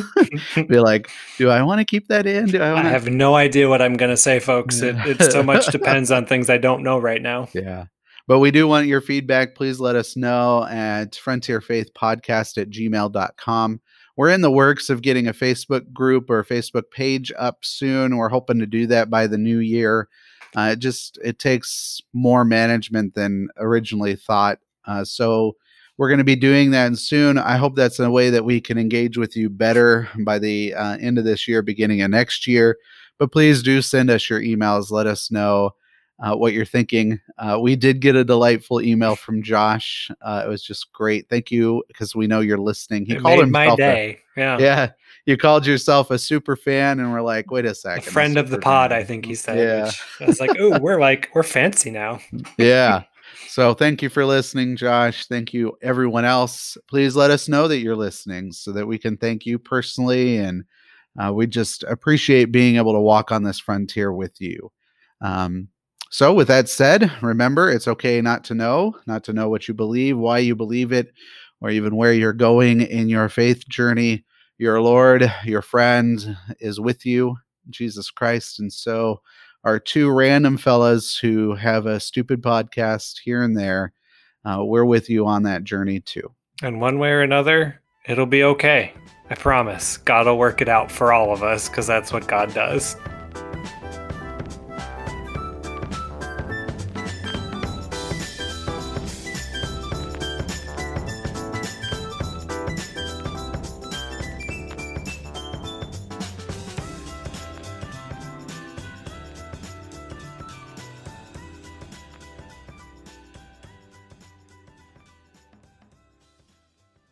be like, do I want to keep that in? I have no idea what I'm going to say, folks. It so much depends on things I don't know right now. Yeah. But we do want your feedback. Please let us know at frontierfaithpodcast@gmail.com. We're in the works of getting a Facebook group or a Facebook page up soon. We're hoping to do that by the new year. It takes more management than originally thought. So we're going to be doing that soon. I hope that's a way that we can engage with you better by the end of this year, beginning of next year. But please do send us your emails. Let us know what you're thinking. We did get a delightful email from Josh. It was just great. Thank you, because we know you're listening. He called himself my day. Yeah. You called yourself a super fan, and we're like, wait a second. A friend of the pod, fan. I think he said. Yeah. I was like, ooh, we're fancy now. Yeah. So thank you for listening, Josh. Thank you, everyone else. Please let us know that you're listening so that we can thank you personally. And we just appreciate being able to walk on this frontier with you. So with that said, remember, it's okay not to know what you believe, why you believe it, or even where you're going in your faith journey. Your Lord, your friend is with you, Jesus Christ. And so our two random fellas who have a stupid podcast here and there, we're with you on that journey too. And one way or another, it'll be okay. I promise. God will work it out for all of us because that's what God does.